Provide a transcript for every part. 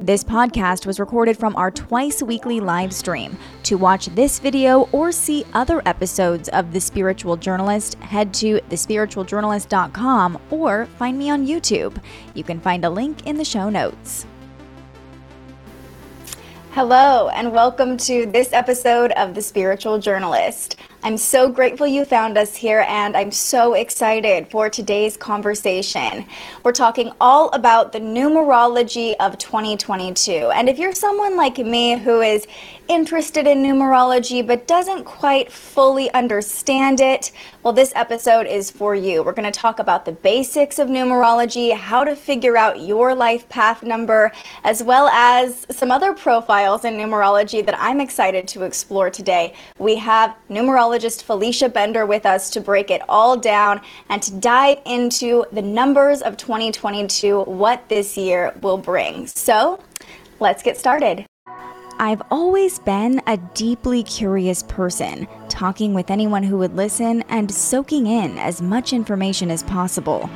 This podcast was recorded from our twice-weekly live stream. To watch this video or see other episodes of The Spiritual Journalist, head to thespiritualjournalist.com or find me on YouTube. You can find a link in the show notes. Hello, and welcome to this episode of The Spiritual Journalist. I'm so grateful you found us here, and I'm so excited for today's conversation. We're talking all about the numerology of 2022. And if you're someone like me who is interested in numerology but doesn't quite fully understand it, well, this episode is for you. We're going to talk about the basics of numerology, how to figure out your life path number, as well as some other profiles in numerology that I'm excited to explore today. We have numerology Felicia Bender with us to break it all down and to dive into the numbers of 2022, what this year will bring. So let's get started. I've always been a deeply curious person, talking with anyone who would listen and soaking in as much information as possible.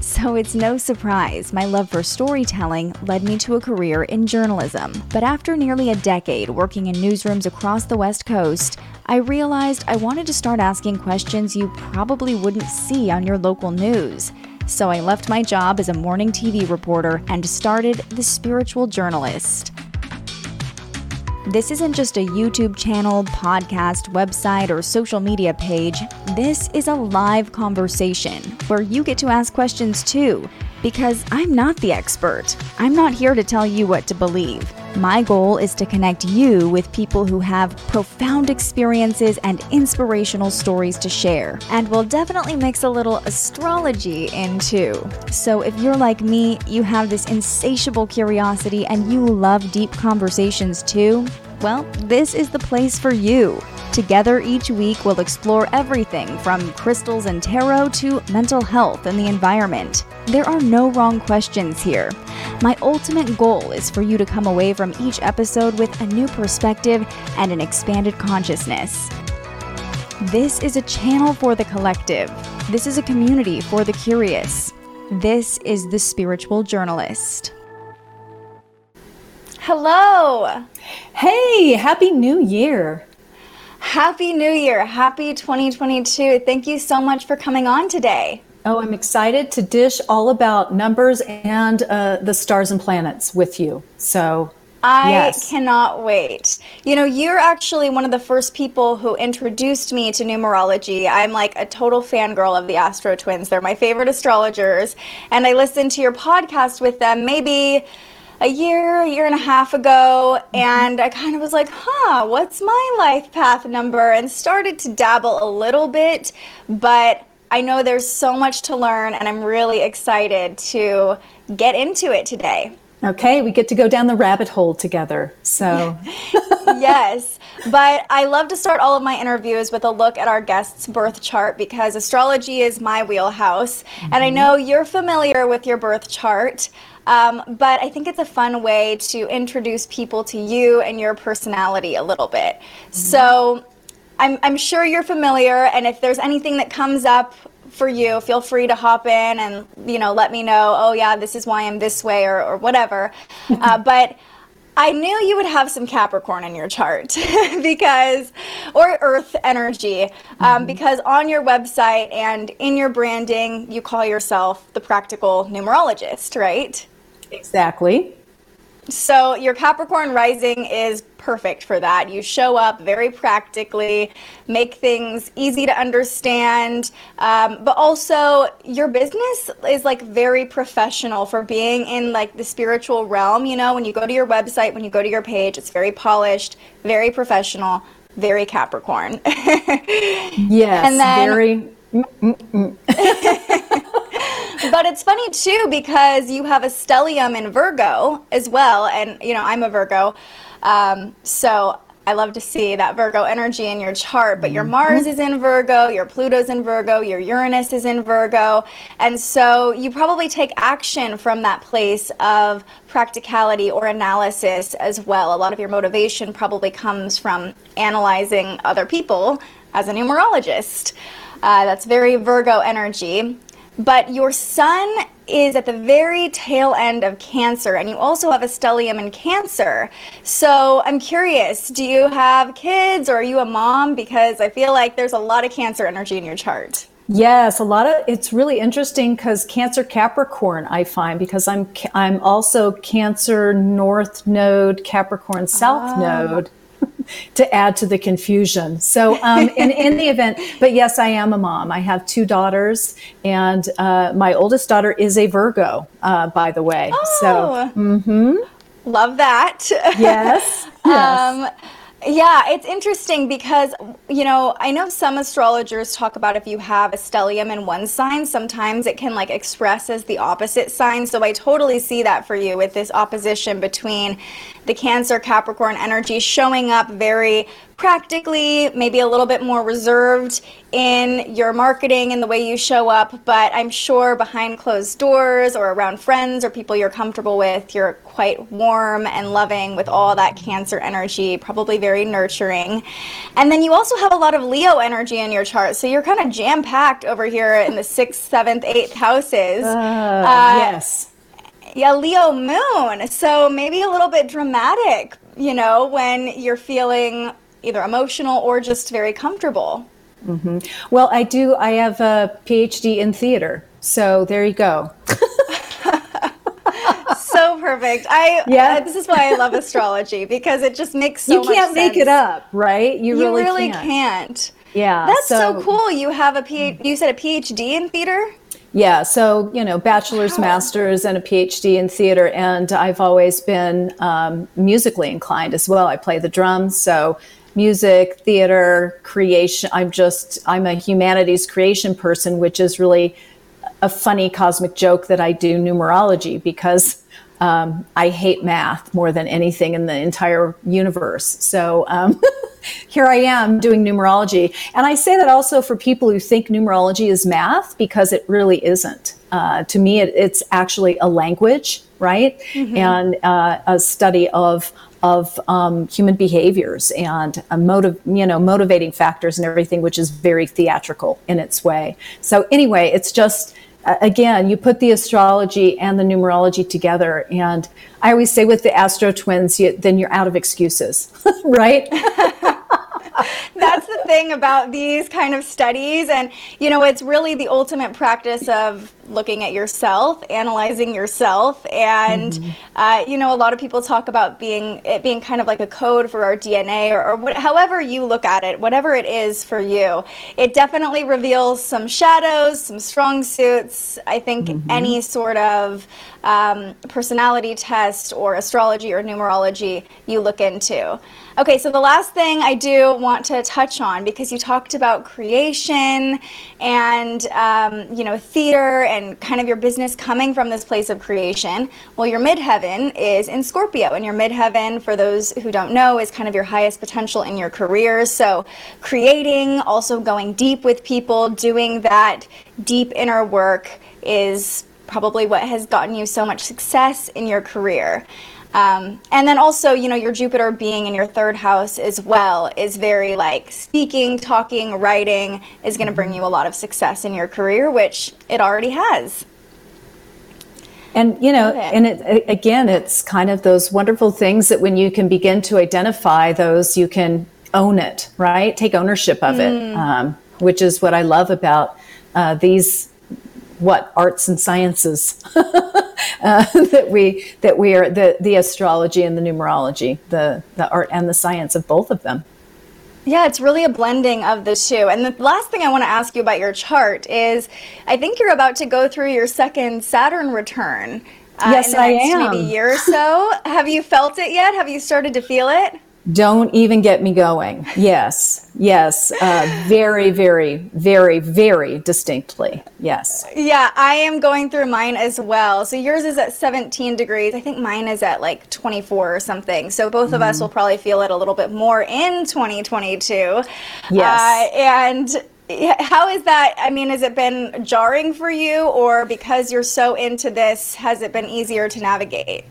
So it's no surprise my love for storytelling led me to a career in journalism. But after nearly a decade working in newsrooms across the West Coast, I realized I wanted to start asking questions you probably wouldn't see on your local news. So I left my job as a morning TV reporter and started The Spiritual Journalist. This isn't just a YouTube channel, podcast, website, or social media page. This is a live conversation where you get to ask questions too, because I'm not the expert. I'm not here to tell you what to believe. My goal is to connect you with people who have profound experiences and inspirational stories to share. And we'll definitely mix a little astrology in too. So if you're like me, you have this insatiable curiosity and you love deep conversations too, well, this is the place for you. Together each week, we'll explore everything from crystals and tarot to mental health and the environment. There are no wrong questions here. My ultimate goal is for you to come away from each episode with a new perspective and an expanded consciousness. This is a channel for the collective. This is a community for the curious. This is The Spiritual Journalist. Hello. Hey, Happy New Year. Happy New Year. Happy 2022. Thank you so much for coming on today. Oh, I'm excited to dish all about numbers and the stars and planets with you. So I cannot wait. You know, you're actually one of the first people who introduced me to numerology. I'm like a total fangirl of the Astro Twins. They're my favorite astrologers. And I listened to your podcast with them maybe a year and a half ago, and I kind of was like, what's my life path number? And started to dabble a little bit, but I know there's so much to learn, and I'm really excited to get into it today. Okay, we get to go down the rabbit hole together, so. Yes, but I love to start all of my interviews with a look at our guest's birth chart because astrology is my wheelhouse, and I know you're familiar with your birth chart. But I think it's a fun way to introduce people to you and your personality a little bit. So I'm sure you're familiar, and if there's anything that comes up for you, feel free to hop in and, you know, let me know, oh yeah, this is why I'm this way or whatever. But I knew you would have some Capricorn in your chart because, or Earth energy, because on your website and in your branding, you call yourself the practical numerologist, right? Exactly. So your Capricorn rising is perfect for that. You show up very practically, make things easy to understand, but also your business is like very professional for being in like the spiritual realm. You know, when you go to your website, when you go to your page, it's very polished, very professional, very Capricorn. Yes, and then, very. But it's funny too, because you have a stellium in Virgo as well. And, you know, I'm a Virgo. So I love to see that Virgo energy in your chart, but your Mars is in Virgo, your Pluto's in Virgo, your Uranus is in Virgo. And so you probably take action from that place of practicality or analysis as well. A lot of your motivation probably comes from analyzing other people as a numerologist. That's very Virgo energy. But your sun is at the very tail end of Cancer, and you also have a stellium in Cancer. So I'm curious, do you have kids or are you a mom? Because I feel like there's a lot of Cancer energy in your chart. Yes, a lot of, it's really interesting because Cancer Capricorn, I find, because I'm also Cancer North Node, Capricorn South Node, to add to the confusion. So in the event, but yes, I am a mom. I have two daughters, and my oldest daughter is a Virgo, by the way. Oh, so, love that. Yes. Yes. Yeah, it's interesting because, you know, I know some astrologers talk about if you have a stellium in one sign, sometimes it can like express as the opposite sign. So I totally see that for you with this opposition between the Cancer Capricorn energy showing up very practically, maybe a little bit more reserved in your marketing and the way you show up. But I'm sure behind closed doors or around friends or people you're comfortable with, you're quite warm and loving with all that Cancer energy, probably very nurturing. And then you also have a lot of Leo energy in your chart. So you're kind of jam-packed over here in the 6th, 7th, 8th houses. Yes. Yeah, Leo moon. So maybe a little bit dramatic, you know, when you're feeling either emotional or just very comfortable. Mm-hmm. Well, I have a PhD in theater. So there you go. So perfect. This is why I love astrology, because it just makes so much sense. You can't make it up, right? You really can't. Yeah. That's so cool. You have you said a PhD in theater? Yeah, so, you know, bachelor's, master's, and a PhD in theater, and I've always been musically inclined as well. I play the drums, so music, theater, creation. I'm a humanities creation person, which is really a funny cosmic joke that I do numerology because I hate math more than anything in the entire universe. So here I am doing numerology. And I say that also for people who think numerology is math, because it really isn't. To me, it's actually a language, right? Mm-hmm. And a study of human behaviors and motivating factors and everything, which is very theatrical in its way. So anyway, it's just... Again, you put the astrology and the numerology together, and I always say with the Astro Twins, then you're out of excuses, right? That's the thing about these kind of studies. And, you know, it's really the ultimate practice of looking at yourself, analyzing yourself. And, you know, a lot of people talk about it being kind of like a code for our DNA or however you look at it, whatever it is for you. It definitely reveals some shadows, some strong suits. I think any sort of personality test or astrology or numerology you look into. Okay, so the last thing I do want to touch on, because you talked about creation and, you know, theater and kind of your business coming from this place of creation. Well, your midheaven is in Scorpio, and your midheaven, for those who don't know, is kind of your highest potential in your career. So creating, also going deep with people, doing that deep inner work is probably what has gotten you so much success in your career. And then also, you know, your Jupiter being in your third house as well is very like speaking, talking, writing is going to bring you a lot of success in your career, which it already has. And, you know, and it, again, it's kind of those wonderful things that when you can begin to identify those, you can own it, right? Take ownership of it, which is what I love about these arts and sciences that we are, the astrology and the numerology, the art and the science of both of them. Yeah, it's really a blending of the two. And the last thing I want to ask you about your chart is, I think you're about to go through your second Saturn return. Yes, I am. In the next maybe year or so. Have you felt it yet? Have you started to feel it? Don't even get me going. Yes. Very, very, very, very distinctly. Yes. Yeah, I am going through mine as well. So yours is at 17 degrees. I think mine is at like 24 or something. So both of us will probably feel it a little bit more in 2022. Yes. And how is that? I mean, has it been jarring for you, or because you're so into this, has it been easier to navigate?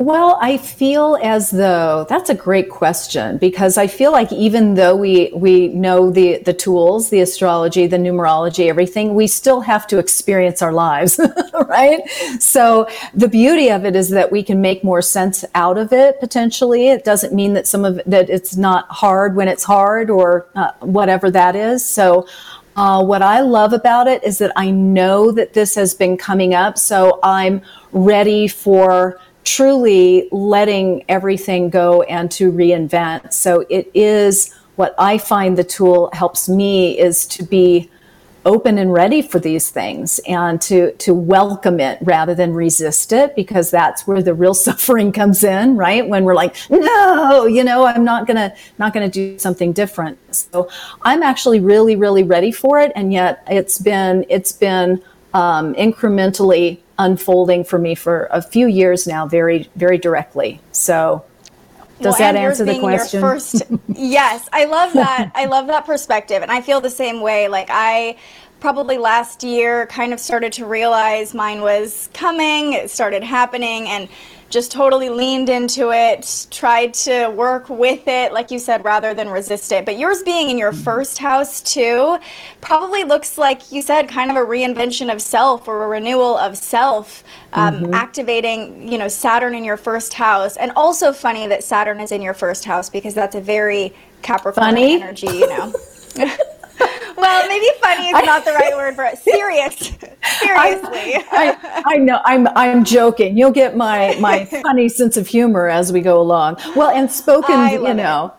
Well, I feel as though that's a great question, because I feel like even though we know the tools, the astrology, the numerology, everything, we still have to experience our lives, right? So the beauty of it is that we can make more sense out of it potentially. It doesn't mean that it's not hard when it's hard or whatever that is. So what I love about it is that I know that this has been coming up, so I'm ready for truly letting everything go and to reinvent. So it is what I find the tool helps me is to be open and ready for these things and to welcome it rather than resist it, because that's where the real suffering comes in, right? When we're like, no, I'm not gonna do something different. So I'm actually really, really ready for it, and yet it's been incrementally unfolding for me for a few years now, very, very directly. So does that answer the question? Yes, I love that. I love that perspective. And I feel the same way. Like I probably last year kind of started to realize mine was coming. It started happening and just totally leaned into it, tried to work with it, like you said, rather than resist it. But yours being in your first house too, probably looks like you said, kind of a reinvention of self or a renewal of self, activating, Saturn in your first house. And also funny that Saturn is in your first house, because that's a very Capricorn energy, Well, maybe funny is not the right word for it. Seriously. I know. I'm joking. You'll get my funny sense of humor as we go along. Well, and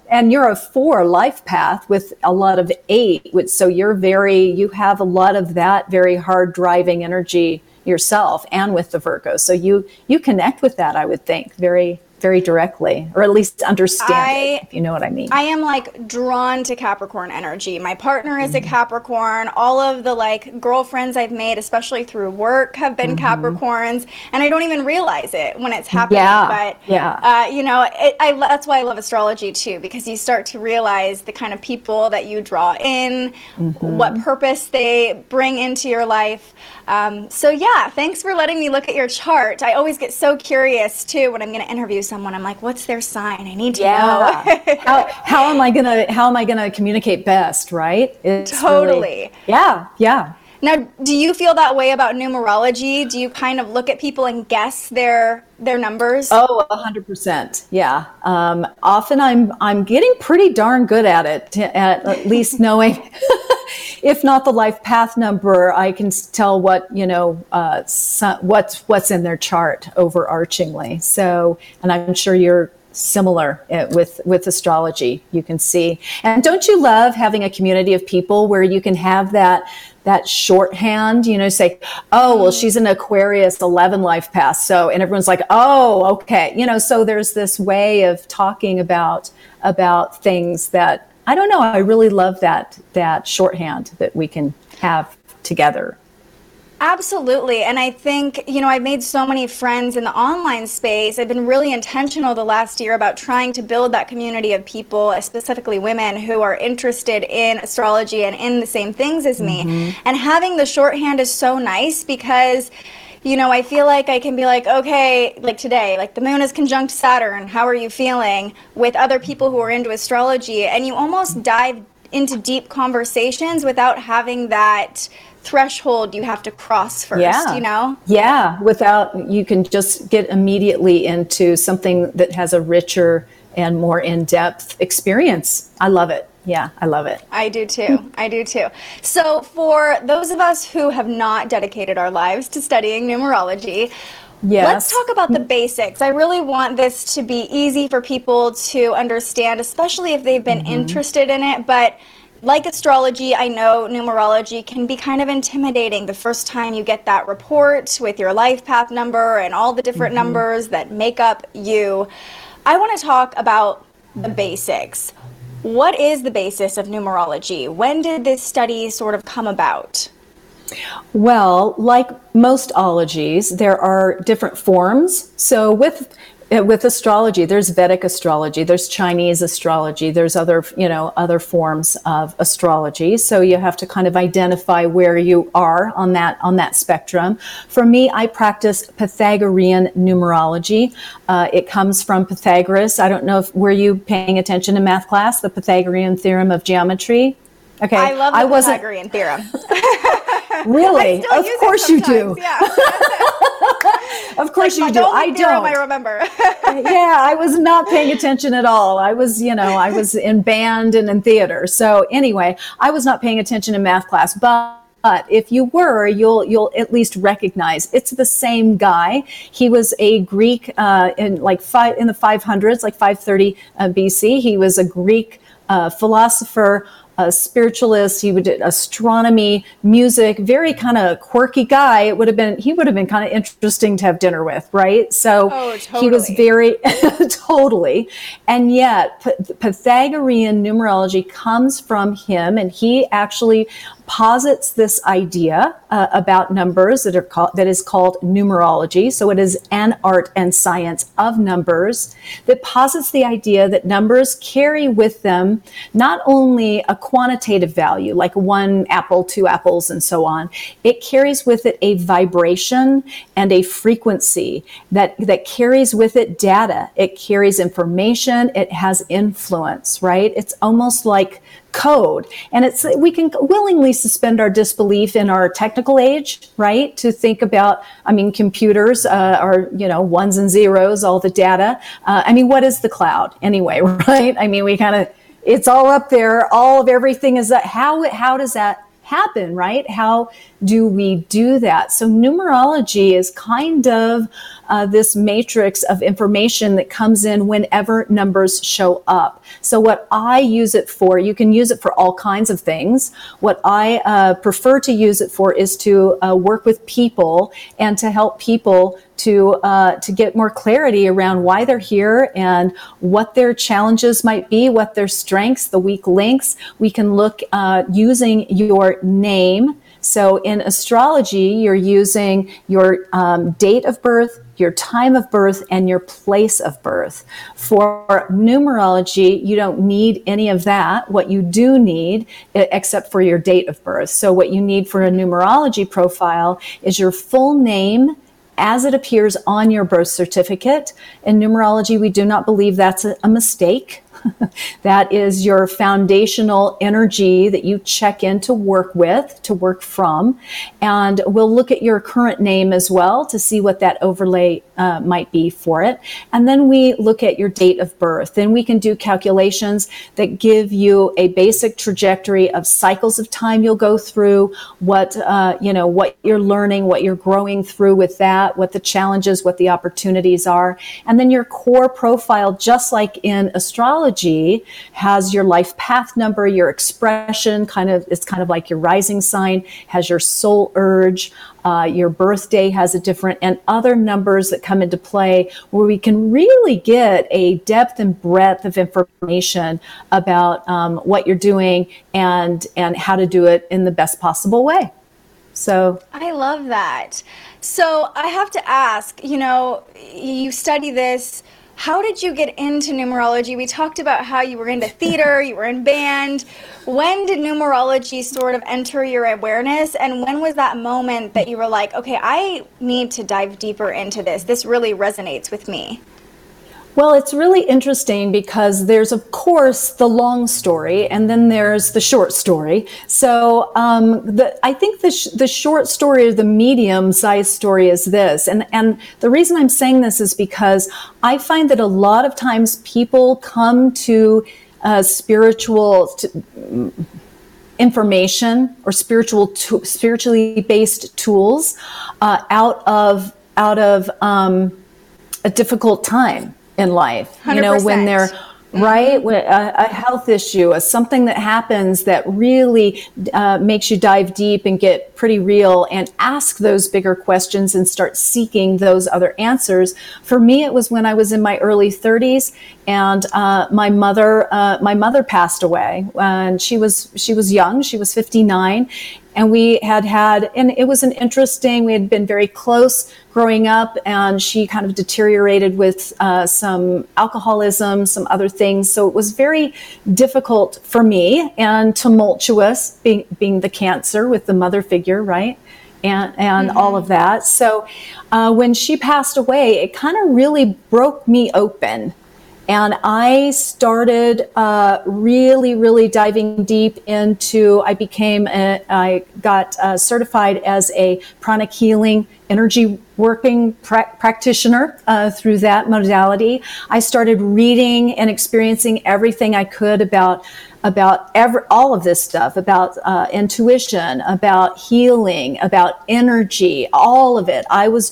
and you're a 4 life path with a lot of 8, so you have a lot of that very hard driving energy yourself, and with the Virgo. So you connect with that, I would think, very, very directly, or at least understand it, if you know what I mean. I am like drawn to Capricorn energy. My partner is a Capricorn. All of the girlfriends I've made, especially through work, have been Capricorns, and I don't even realize it when it's happening. That's why I love astrology too, because you start to realize the kind of people that you draw in, what purpose they bring into your life. Thanks for letting me look at your chart. I always get so curious too when I'm going to interview someone. I'm like, what's their sign? I need to know. how am I gonna communicate best, right? It's totally. Really, yeah. Now, do you feel that way about numerology? Do you kind of look at people and guess their numbers? Oh, 100%. Yeah. Often I'm getting pretty darn good at it, at least knowing if not the life path number, I can tell what, what's in their chart overarchingly. So, and I'm sure you're similar with astrology, you can see. And don't you love having a community of people where you can have that shorthand, say, oh, well, she's an Aquarius 11 life path. So, and everyone's like, oh, okay. So there's this way of talking about things that, I don't know. I really love that shorthand that we can have together. Absolutely. And I think, I've made so many friends in the online space. I've been really intentional the last year about trying to build that community of people, specifically women who are interested in astrology and in the same things as me. And having the shorthand is so nice because I feel like I can be like, okay, like today, like the moon is conjunct Saturn, how are you feeling, with other people who are into astrology, and you almost dive into deep conversations without having that threshold you have to cross first, you can just get immediately into something that has a richer and more in-depth experience. I love it. Yeah, I love it. I do too. So for those of us who have not dedicated our lives to studying numerology, let's talk about the basics. I really want this to be easy for people to understand, especially if they've been interested in it. But like astrology, I know numerology can be kind of intimidating the first time you get that report with your life path number and all the different numbers that make up you. I want to talk about the basics. What is the basis of numerology? When did this study sort of come about? Well, like most ologies, there are different forms. So with With astrology, there's Vedic astrology, there's Chinese astrology, there's other, other forms of astrology. So you have to kind of identify where you are on that spectrum. For me, I practice Pythagorean numerology. It comes from Pythagoras. I don't know if, were you paying attention in math class, the Pythagorean theorem of geometry? Okay. I love the Pythagorean theorem. Really? Of course you do. Yeah. Of course you do. I don't. I remember. Yeah, I was not paying attention at all. I was, I was in band and in theater. So anyway, I was not paying attention in math class, but if you were, you'll at least recognize it's the same guy. He was a Greek in the 500s, like 530 BC. He was a Greek philosopher. Spiritualist, he would do astronomy, music, very kind of quirky guy. He would have been kind of interesting to have dinner with, right? So He was very, totally. And yet Pythagorean numerology comes from him, and he actually posits this idea about numbers that is called numerology. So it is an art and science of numbers that posits the idea that numbers carry with them not only a quantitative value, like one apple, two apples, and so on. It carries with it a vibration and a frequency that carries with it data. It carries information. It has influence, right? It's almost like code. And it's, we can willingly suspend our disbelief in our technical age, right? To think about, computers are, ones and zeros, all the data. What is the cloud anyway, right? We kind of, it's all up there. All of everything is that. How does that happen, right? How do we do that? So numerology is kind of this matrix of information that comes in whenever numbers show up. So what I use it for, you can use it for all kinds of things. What I prefer to use it for is to work with people and to help people to get more clarity around why they're here and what their challenges might be, what their strengths, the weak links. We can look using your name. So in astrology, you're using your date of birth, your time of birth, and your place of birth. For numerology, you don't need any of that. What you do need, except for your date of birth. So what you need for a numerology profile is your full name as it appears on your birth certificate. In numerology, we do not believe that's a mistake. That is your foundational energy that you check in to work with, to work from. And we'll look at your current name as well to see what that overlay might be for it. And then we look at your date of birth. Then we can do calculations that give you a basic trajectory of cycles of time you'll go through, what you're learning, what you're growing through with that, what the challenges, what the opportunities are. And then your core profile, just like in astrology, has your life path number, your expression, it's like your rising sign, has your soul urge, your birthday has a different, and other numbers that come into play where we can really get a depth and breadth of information about what you're doing and how to do it in the best possible way. So I love that. So I have to ask, you study this. How did you get into numerology? We talked about how you were into theater, you were in band. When did numerology sort of enter your awareness? And when was that moment that you were like, okay, I need to dive deeper into this. This really resonates with me. Well, it's really interesting because there's, of course, the long story, and then there's the short story. So I think the short story, or the medium-sized story, is this. And the reason I'm saying this is because I find that a lot of times people come to information or spiritually based tools out of a difficult time in life, 100%. When they're right, with a health issue, something that happens that really makes you dive deep and get pretty real and ask those bigger questions and start seeking those other answers. For me, it was when I was in my early 30s, and my mother passed away, and she was young, she was 59, And we had had, and it was an interesting, we had been very close growing up, and she kind of deteriorated with some alcoholism, some other things. So it was very difficult for me and tumultuous, being the Cancer with the mother figure, right? And mm-hmm. all of that. So when she passed away, it kind of really broke me open. And I started really, really diving deep into, I got certified as a pranic healing energy working practitioner through that modality. I started reading and experiencing everything I could about all of this stuff, about intuition, about healing, about energy, all of it. I was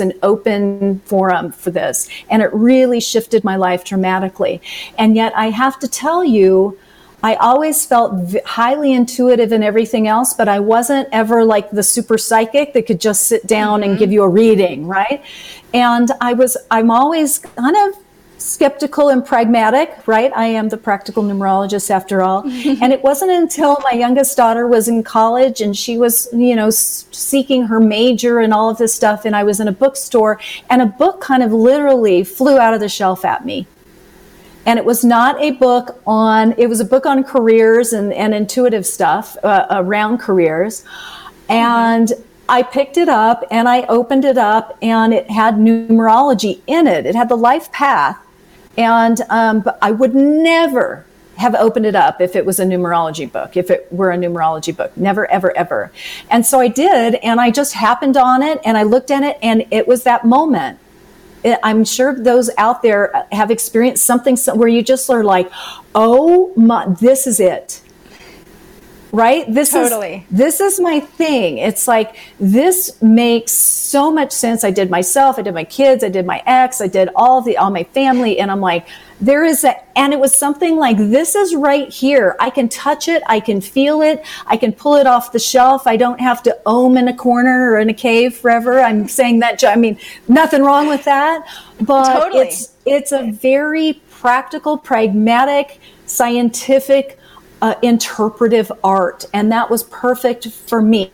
an open forum for this, and it really shifted my life dramatically. And yet I have to tell you, I always felt highly intuitive in everything else, but I wasn't ever like the super psychic that could just sit down mm-hmm. and give you a reading, right? And I'm always kind of skeptical and pragmatic, right? I am the practical numerologist after all. And it wasn't until my youngest daughter was in college and she was, seeking her major and all of this stuff. And I was in a bookstore and a book kind of literally flew out of the shelf at me. And it was a book on careers and intuitive stuff around careers. And I picked it up and I opened it up, and it had numerology in it. It had the life path. And but I would never have opened it up if it was a numerology book, if it were a numerology book. Never, ever, ever. And so I did, and I just happened on it, and I looked at it, and it was that moment. I'm sure those out there have experienced something where you just are like, oh, my, this is it. Right? This is my thing. It's like, this makes so much sense. I did myself, I did my kids, I did my ex, I did all my family. And I'm like, there is and it was something like, this is right here. I can touch it. I can feel it. I can pull it off the shelf. I don't have to ohm in a corner or in a cave forever. I'm saying that, nothing wrong with that, but it's a very practical, pragmatic, scientific, interpretive art, and that was perfect for me.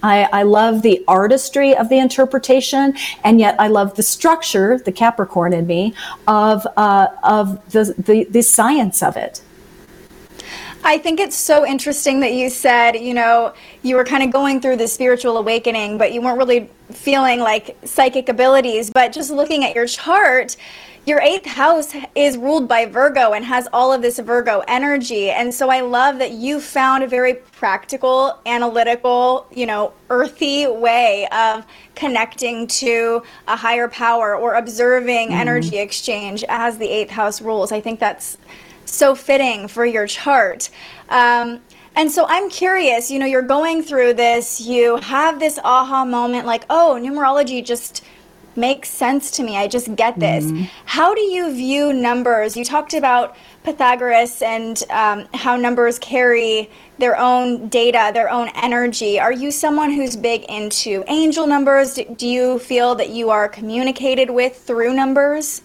I love the artistry of the interpretation, and yet I love the structure, the Capricorn in me, of the science of it. I think it's so interesting that you said, you were kind of going through the spiritual awakening, but you weren't really feeling like psychic abilities. But just looking at your chart, your 8th house is ruled by Virgo and has all of this Virgo energy. And so I love that you found a very practical, analytical, earthy way of connecting to a higher power or observing mm-hmm. energy exchange as the 8th house rules. I think that's so fitting for your chart. And so I'm curious, you're going through this, you have this aha moment like, oh, numerology just makes sense to me. I just get this. Mm-hmm. How do you view numbers? You talked about Pythagoras and how numbers carry their own data, their own energy. Are you someone who's big into angel numbers? Do you feel that you are communicated with through numbers?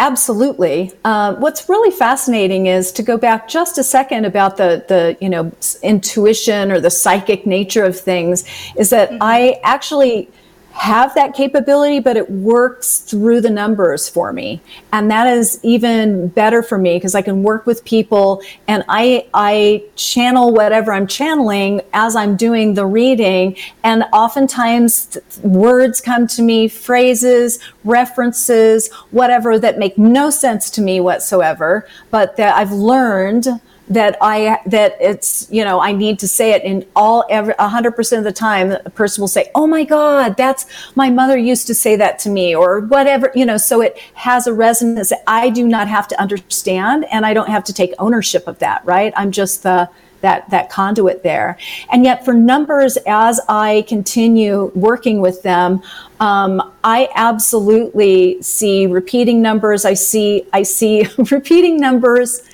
Absolutely. What's really fascinating is to go back just a second about the intuition or the psychic nature of things is that mm-hmm. I actually have that capability, but it works through the numbers for me. And that is even better for me because I can work with people, and I channel whatever I'm channeling as I'm doing the reading. And oftentimes words come to me, phrases, references, whatever that make no sense to me whatsoever, but that I've learned that it's, I need to say it in 100% of the time. A person will say, oh my God, that's my mother used to say that to me, or whatever, so it has a resonance that I do not have to understand, and I don't have to take ownership of that, right? I'm just that conduit there. And yet for numbers, as I continue working with them, I absolutely see repeating numbers. I see repeating numbers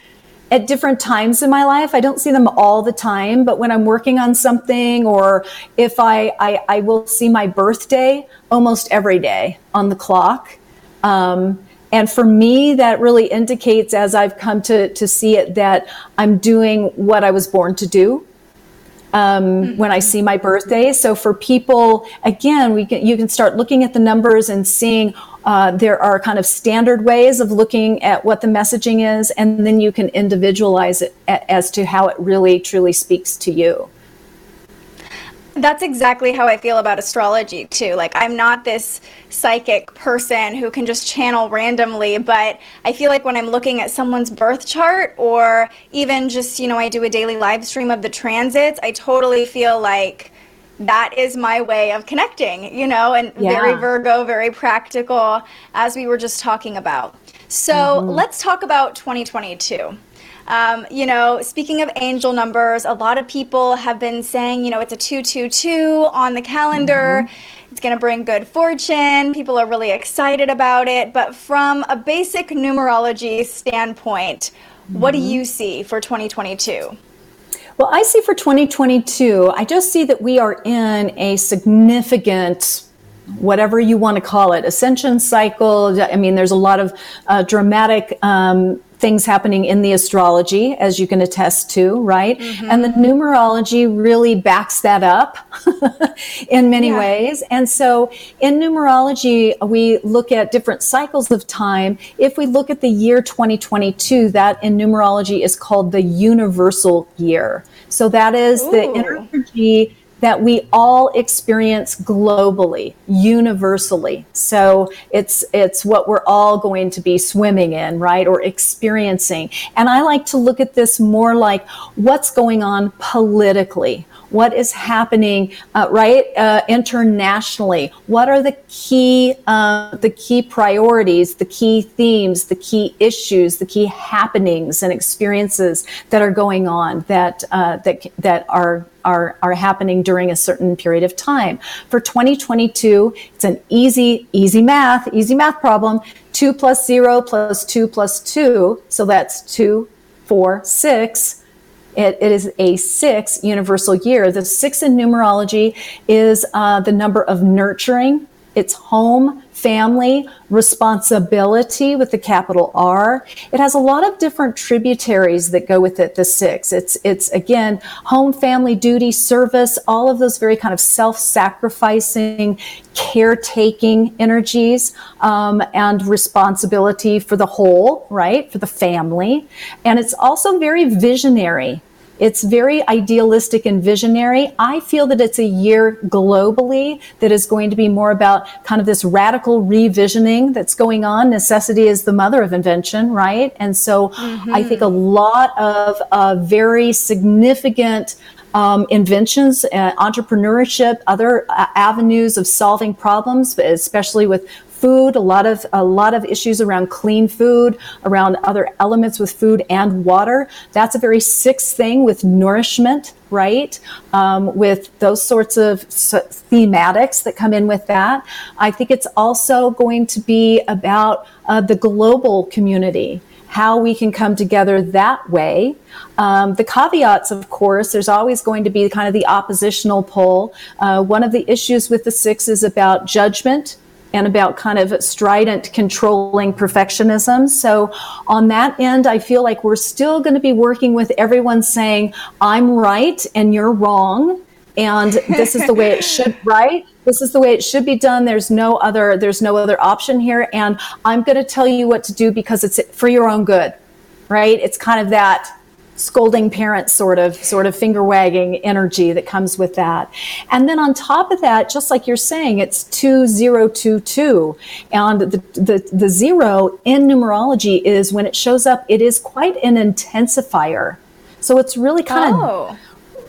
at different times in my life. I don't see them all the time, but when I'm working on something, or if I will see my birthday almost every day on the clock. And for me, that really indicates, as I've come to see it, that I'm doing what I was born to do. when I see my birthday. So for people, again, you can start looking at the numbers and seeing there are kind of standard ways of looking at what the messaging is, and then you can individualize it as to how it really truly speaks to you. That's exactly how I feel about astrology too. Like, I'm not this psychic person who can just channel randomly, but I feel like when I'm looking at someone's birth chart, or even just, you know, I do a daily live stream of the transits, I totally feel like that is my way of connecting, you know, and very Virgo, very practical, as we were just talking about. So let's talk about 2022. You know, speaking of angel numbers, a lot of people have been saying, you know, it's a 222 on the calendar. It's going to bring good fortune. People are really excited about it. But from a basic numerology standpoint, what do you see for 2022? Well, I see for 2022, I just see that we are in a significant, whatever you want to call it, ascension cycle. I mean, there's a lot of dramatic things happening in the astrology, as you can attest to, right? And the numerology really backs that up in many ways. And so in numerology, we look at different cycles of time. If we look at the year 2022, that in numerology is called the universal year. So that is the energy that we all experience globally, universally. So it's what we're all going to be swimming in, right? Or experiencing. And I like to look at this more like what's going on politically. What is happening, internationally? What are the key priorities, the key themes, the key issues, the key happenings and experiences that are going on that are happening during a certain period of time? For 2022, it's an easy math problem. 2 + 0 + 2 + 2, so that's 2, 4, 6. It is a 6 universal year. The 6 in numerology is the number of nurturing. It's home, family, responsibility with the capital R. It has a lot of different tributaries that go with it, the 6. It's again, home, family, duty, service, all of those very kind of self-sacrificing, caretaking energies, and responsibility for the whole, right? For the family. And it's also very visionary. It's very idealistic and visionary. I feel that it's a year globally that is going to be more about kind of this radical revisioning that's going on. Necessity is the mother of invention, right? And so I think a lot of very significant inventions, entrepreneurship, other avenues of solving problems, especially with food, a lot of issues around clean food, around other elements with food and water. That's a very 6 thing with nourishment, right? With those sorts of thematics that come in with that. I think it's also going to be about the global community, how we can come together that way. The caveats, of course, there's always going to be kind of the oppositional pull. One of the issues with the 6 is about judgment, and about kind of strident, controlling perfectionism. So on that end, I feel like we're still going to be working with everyone saying, I'm right and you're wrong. And this is the way it should, right? This is the way it should be done. There's no other option here. And I'm going to tell you what to do because it's for your own good, right? It's kind of that scolding parent sort of finger wagging energy that comes with that. And then on top of that, just like you're saying, it's 2022. And the 0 in numerology is when it shows up, it is quite an intensifier. So it's really kind of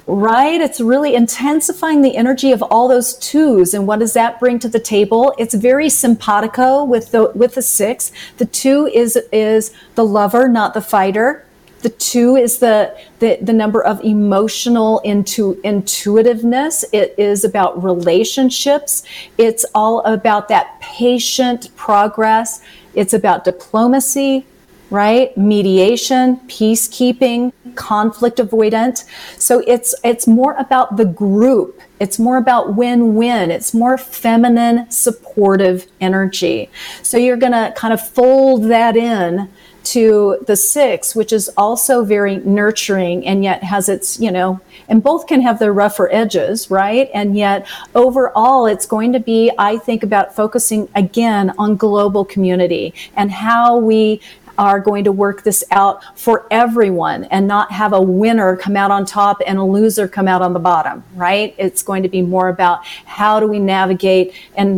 right? It's really intensifying the energy of all those 2s. And what does that bring to the table? It's very simpatico with the 6. The 2 is the lover, not the fighter. The 2 is the number of emotional intuitiveness. It is about relationships. It's all about that patient progress. It's about diplomacy, right? Mediation, peacekeeping, conflict avoidant. So it's more about the group. It's more about win-win. It's more feminine, supportive energy. So you're going to kind of fold that in to the 6, which is also very nurturing and yet has its, you know, and both can have their rougher edges, right? And yet overall, it's going to be, I think, about focusing again on global community and how we are going to work this out for everyone and not have a winner come out on top and a loser come out on the bottom, right? It's going to be more about how do we navigate and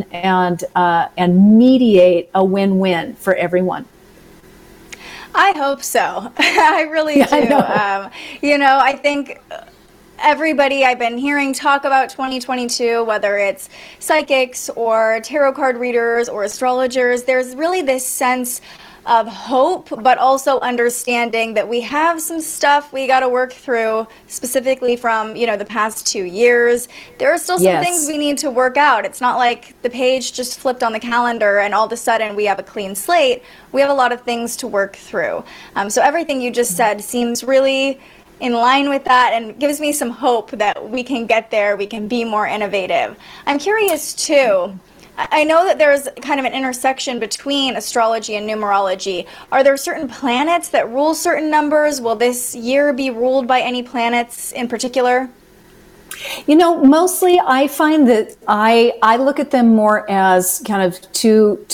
mediate a win-win for everyone. I hope so. I really do. Yeah, I know. You know, I think everybody I've been hearing talk about 2022, whether it's psychics or tarot card readers or astrologers, there's really this sense of hope, but also understanding that we have some stuff we got to work through, specifically from, you know, the past 2 years. There are still some things we need to work out. It's not like the page just flipped on the calendar and all of a sudden we have a clean slate. We have a lot of things to work through. So everything you just said seems really in line with that and gives me some hope that we can get there, we can be more innovative. I'm curious too, I know that there's kind of an intersection between astrology and numerology. Are there certain planets that rule certain numbers? Will this year be ruled by any planets in particular? You know, mostly I find that I look at them more as kind of two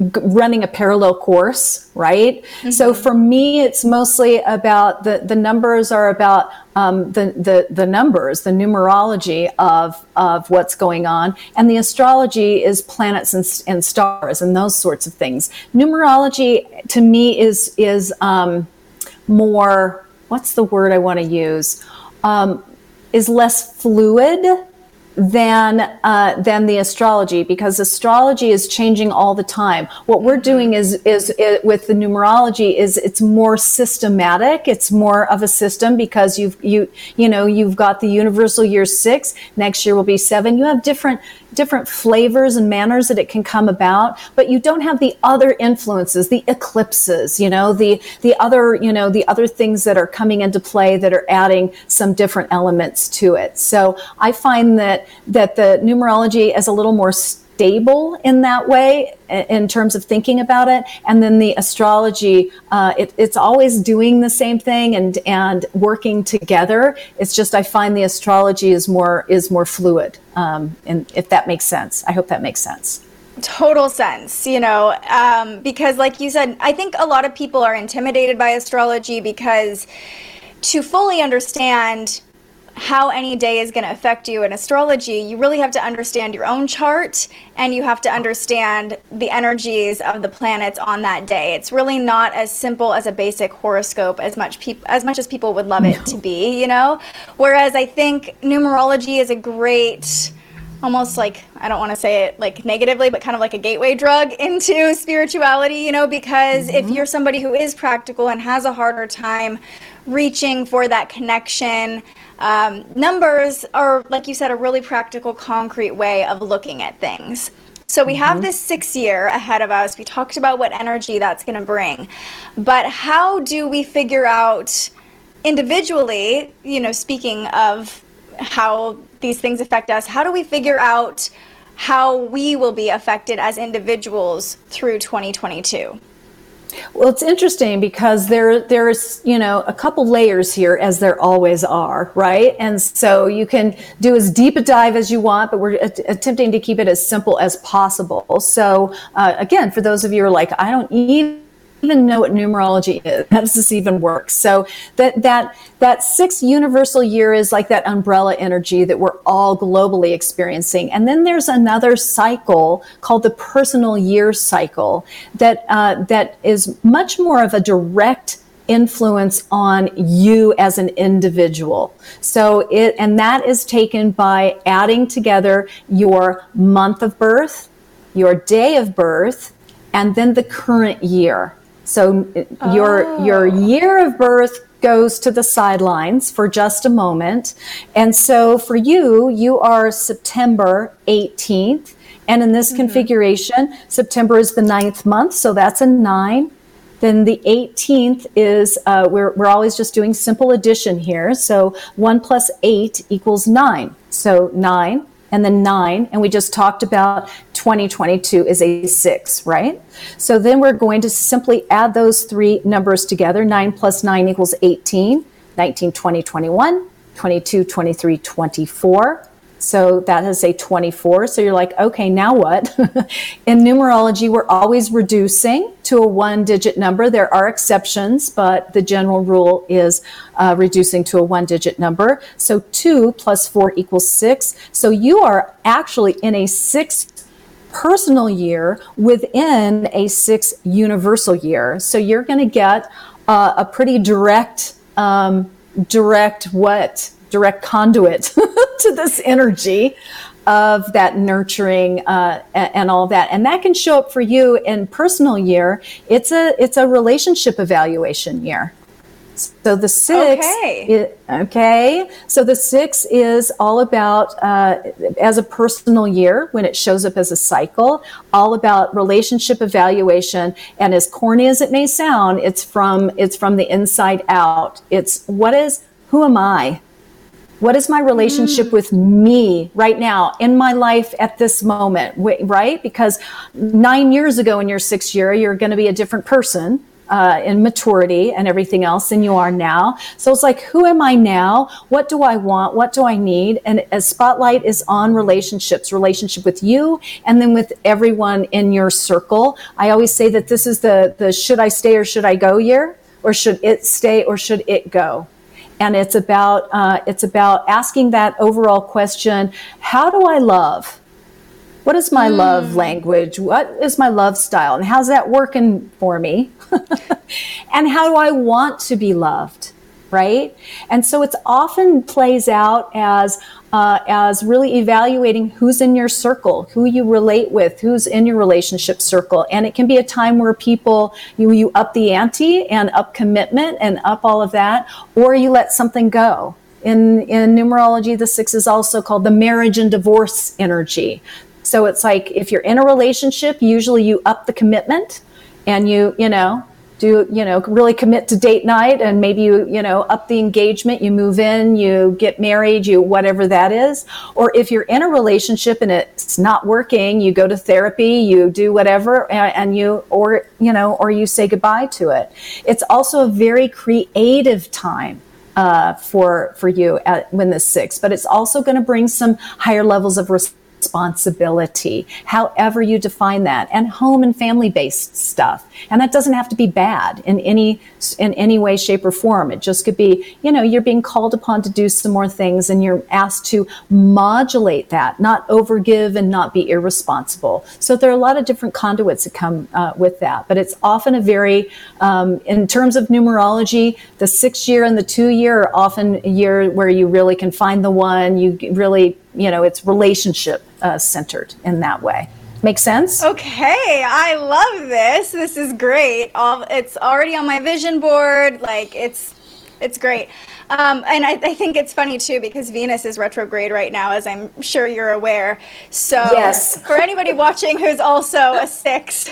running a parallel course, right? Mm-hmm. So for me, it's mostly about the numbers are about the numbers, the numerology of what's going on, and the astrology is planets and stars and those sorts of things. Numerology to me is more, what's the word I want to use? Is less fluid than the astrology, because astrology is changing all the time. What we're doing is with the numerology is it's more systematic. It's more of a system because you've got the universal year 6. Next year will be 7. You have different flavors and manners that it can come about, but you don't have the other influences, the eclipses, you know, the other things that are coming into play that are adding some different elements to it. So I find that the numerology is a little more stable in that way in terms of thinking about it, and then the astrology, it's always doing the same thing and working together. It's just I find the astrology is more fluid, and if that makes sense. I hope that makes sense. Total sense, you know, because like you said, I think a lot of people are intimidated by astrology because to fully understand how any day is going to affect you in astrology, you really have to understand your own chart and you have to understand the energies of the planets on that day. It's really not as simple as a basic horoscope as much as people would love it to be, you know? Whereas I think numerology is a great, almost like, I don't want to say it like negatively, but kind of like a gateway drug into spirituality, you know, because if you're somebody who is practical and has a harder time reaching for that connection, numbers are, like you said, a really practical, concrete way of looking at things. So we have this 6 year ahead of us. We talked about what energy that's going to bring, but how do we figure out individually, you know, speaking of how these things affect us, how do we figure out how we will be affected as individuals through 2022? Well, it's interesting because there's, you know, a couple layers here, as there always are, right? And so you can do as deep a dive as you want, but we're attempting to keep it as simple as possible. So again, for those of you who are like, I don't even know what numerology is, how does this even work? So that 6th universal year is like that umbrella energy that we're all globally experiencing. And then there's another cycle called the personal year cycle that is much more of a direct influence on you as an individual. So that is taken by adding together your month of birth, your day of birth, and then the current year. So your year of birth goes to the sidelines for just a moment. And so for you, you are September 18th. And in this configuration, September is the 9th month. So that's a 9. Then the 18th is, we're always just doing simple addition here. So 1 plus 8 equals 9. So 9 and the 9, and we just talked about 2022 is a 6, right? So then we're going to simply add those three numbers together. 9 plus 9 equals 18, 19, 20, 21, 22, 23, 24. So that is a 24. So you're like, okay, now what? In numerology, we're always reducing to a one-digit number. There are exceptions, but the general rule is reducing to a one-digit number. So 2 plus 4 equals 6. So you are actually in a 6th personal year within a 6th universal year. So you're going to get a pretty direct, direct conduit to this energy of that nurturing and all that. And that can show up for you in personal year. It's a relationship evaluation year. So the 6, So the 6 is all about, as a personal year, when it shows up as a cycle, all about relationship evaluation. And as corny as it may sound, it's from the inside out. It's who am I? What is my relationship with me right now in my life at this moment, right? Because 9 years ago in your 6th year, you're going to be a different person in maturity and everything else than you are now. So it's like, who am I now? What do I want? What do I need? And a spotlight is on relationships, relationship with you and then with everyone in your circle. I always say that this is the should I stay or should I go year, or should it stay or should it go? And it's about asking that overall question, how do I love? What is my love language? What is my love style? And how's that working for me? And how do I want to be loved, right? And so it's often plays out as really evaluating who's in your circle, who you relate with, who's in your relationship circle. And it can be a time where people, you up the ante and up commitment and up all of that, or you let something go. In numerology, the 6 is also called the marriage and divorce energy. So it's like, if you're in a relationship, usually you up the commitment and really commit to date night, and maybe you up the engagement, you move in, you get married, you whatever that is. Or if you're in a relationship and it's not working, you go to therapy, you do whatever, and you say goodbye to it. It's also a very creative time for you when the 6, but it's also going to bring some higher levels of responsibility, however you define that, and home and family-based stuff. And that doesn't have to be bad in any way, shape, or form. It just could be, you're being called upon to do some more things, and you're asked to modulate that, not overgive and not be irresponsible. So there are a lot of different conduits that come with that. But it's often a very, in terms of numerology, the 6th year and the 2 year are often a year where you really can find the one. You really, it's relationship centered in that way. Make sense? Okay, I love this. This is great. It's already on my vision board. Like it's great. And I think it's funny too, because Venus is retrograde right now, as I'm sure you're aware. So yes. For anybody watching who's also a 6,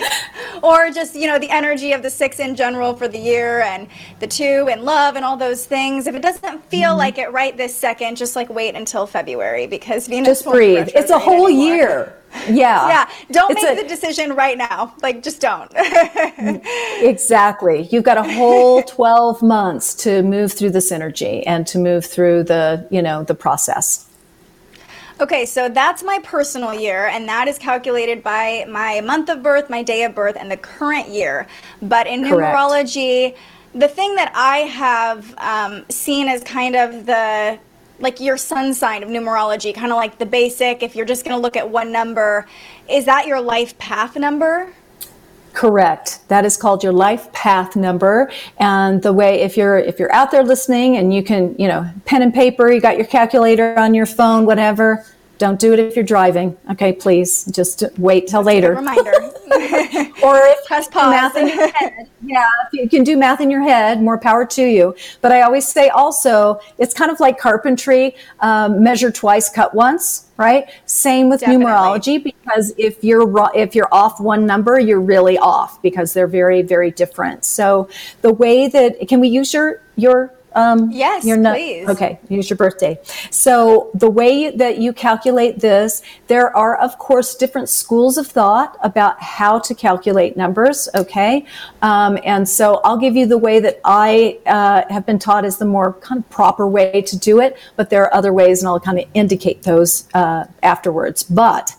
or just, the energy of the 6 in general for the year, and the 2 and love and all those things, if it doesn't feel like it right this second, just wait until February, because Venus just won't breathe. It's a whole year. Yeah. Don't make the decision right now. Just don't. Exactly. You've got a whole 12 months to move through this energy and to move through the, the process. Okay, so that's my personal year, and that is calculated by my month of birth, my day of birth, and the current year. But in numerology, the thing that I have seen is kind of the your sun sign of numerology, kind of the basic, if you're just going to look at one number, is that your life path number? Correct. That is called your life path number. And the way, if you're out there listening and you can, pen and paper, you got your calculator on your phone, whatever, don't do it if you're driving. Okay, please just wait till later. Reminder. Or if press pause. Math in your head. Yeah, if you can do math in your head, more power to you. But I always say also, it's kind of like carpentry, measure twice, cut once, right? Same with numerology, because if you're off one number, you're really off, because they're very, very different. So the way that, can we use your Yes, please. Okay, here's your birthday. So the way that you calculate this, there are, of course, different schools of thought about how to calculate numbers, okay? And so I'll give you the way that I have been taught is the more kind of proper way to do it, but there are other ways, and I'll kind of indicate those afterwards. But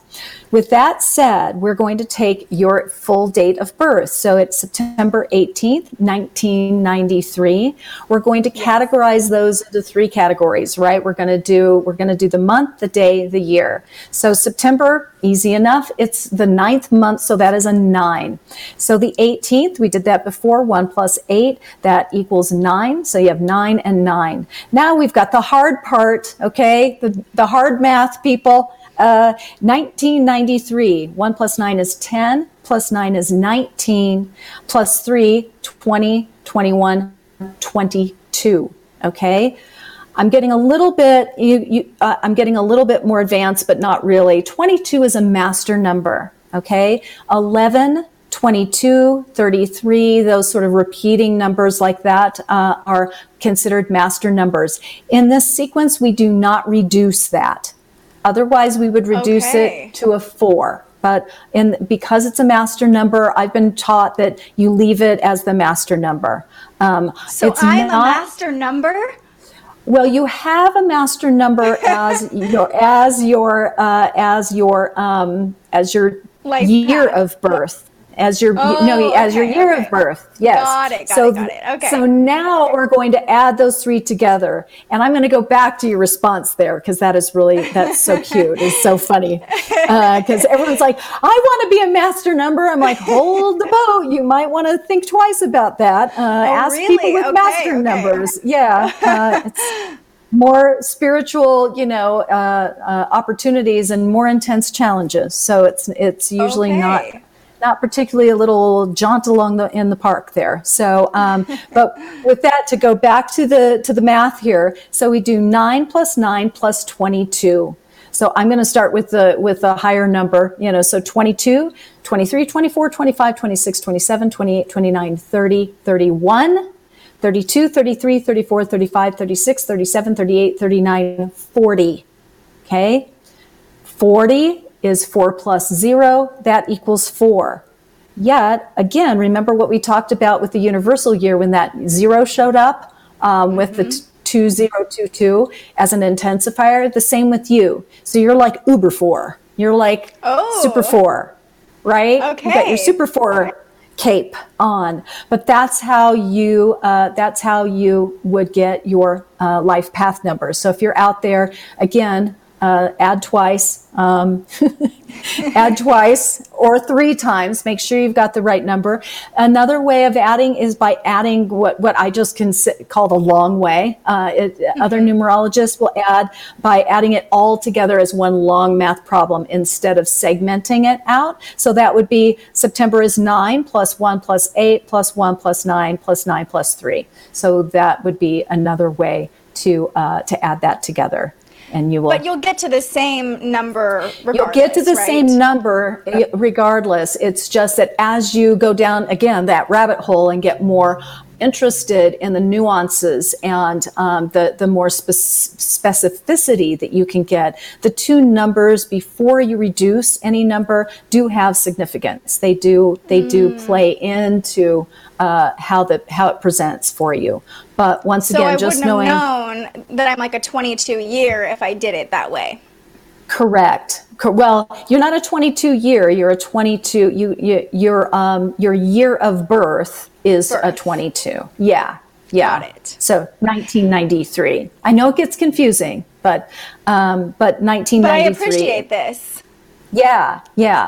with that said, we're going to take your full date of birth. So it's September 18th, 1993. We're going to categorize those into three categories, right? We're going to do the month, the day, the year. So September, easy enough. It's the 9th month, so that is a 9. So the 18th, we did that before, 1 + 8, that equals 9. So you have 9 and 9. Now we've got the hard part, okay? The hard math, people. 1993, 1 + 9 is 10, +9 is 19, +3, 20, 21, 22. Okay, I'm getting a little bit more advanced, but not really. 22 is a master number. Okay, 11. 22, 33, those sort of repeating numbers like that are considered master numbers. In this sequence, we do not reduce that. Otherwise, we would reduce it to a 4. But because it's a master number, I've been taught that you leave it as the master number. So I'm a master number? Well, you have a master number as your life year path. Of birth. As your year of birth. Yes. Got it. Okay. So now we're going to add those three together, and I'm going to go back to your response there because that's so cute. It's so funny because everyone's like, I want to be a master number. I'm like, hold the boat. You might want to think twice about that. Ask people with master numbers. Yeah. It's more spiritual, opportunities and more intense challenges. So it's usually not particularly a little jaunt along in the park there. So, but with that, to go back to the math here. So we do 9 + 9 + 22. So I'm going to start with a higher number, so 22, 23, 24, 25, 26, 27, 28, 29, 30, 31, 32, 33, 34, 35, 36, 37, 38, 39, 40. Okay. 40 is 4 + 0, that equals 4. Yet, again, remember what we talked about with the universal year when that 0 showed up with the 2022 as an intensifier, the same with you. So you're like Uber 4. You're like Super 4, right? Okay. You got your Super 4 cape on, but that's how you would get your life path numbers. So if you're out there, again, add twice or 3 times. Make sure you've got the right number. Another way of adding is by adding what I just call the long way. Other numerologists will add by adding it all together as one long math problem instead of segmenting it out. So that would be September is 9 + 1 + 8 + 1 + 9 + 9 + 3. So that would be another way to add that together. And you will. But you'll get to the same number regardless. You'll get to the same number regardless. It's just that as you go down, again, that rabbit hole and get more interested in the nuances and the more specificity that you can get, the two numbers before you reduce any number do have significance. They do play into how it presents for you. But once again, just knowing. So I wouldn't have known that I'm like a 22 year if I did it that way. Correct. Well, you're not a 22 year. You're a 22. Your year of birth is a 22. Yeah. Got it. So 1993. I know it gets confusing, but 1993. But I appreciate this. Yeah.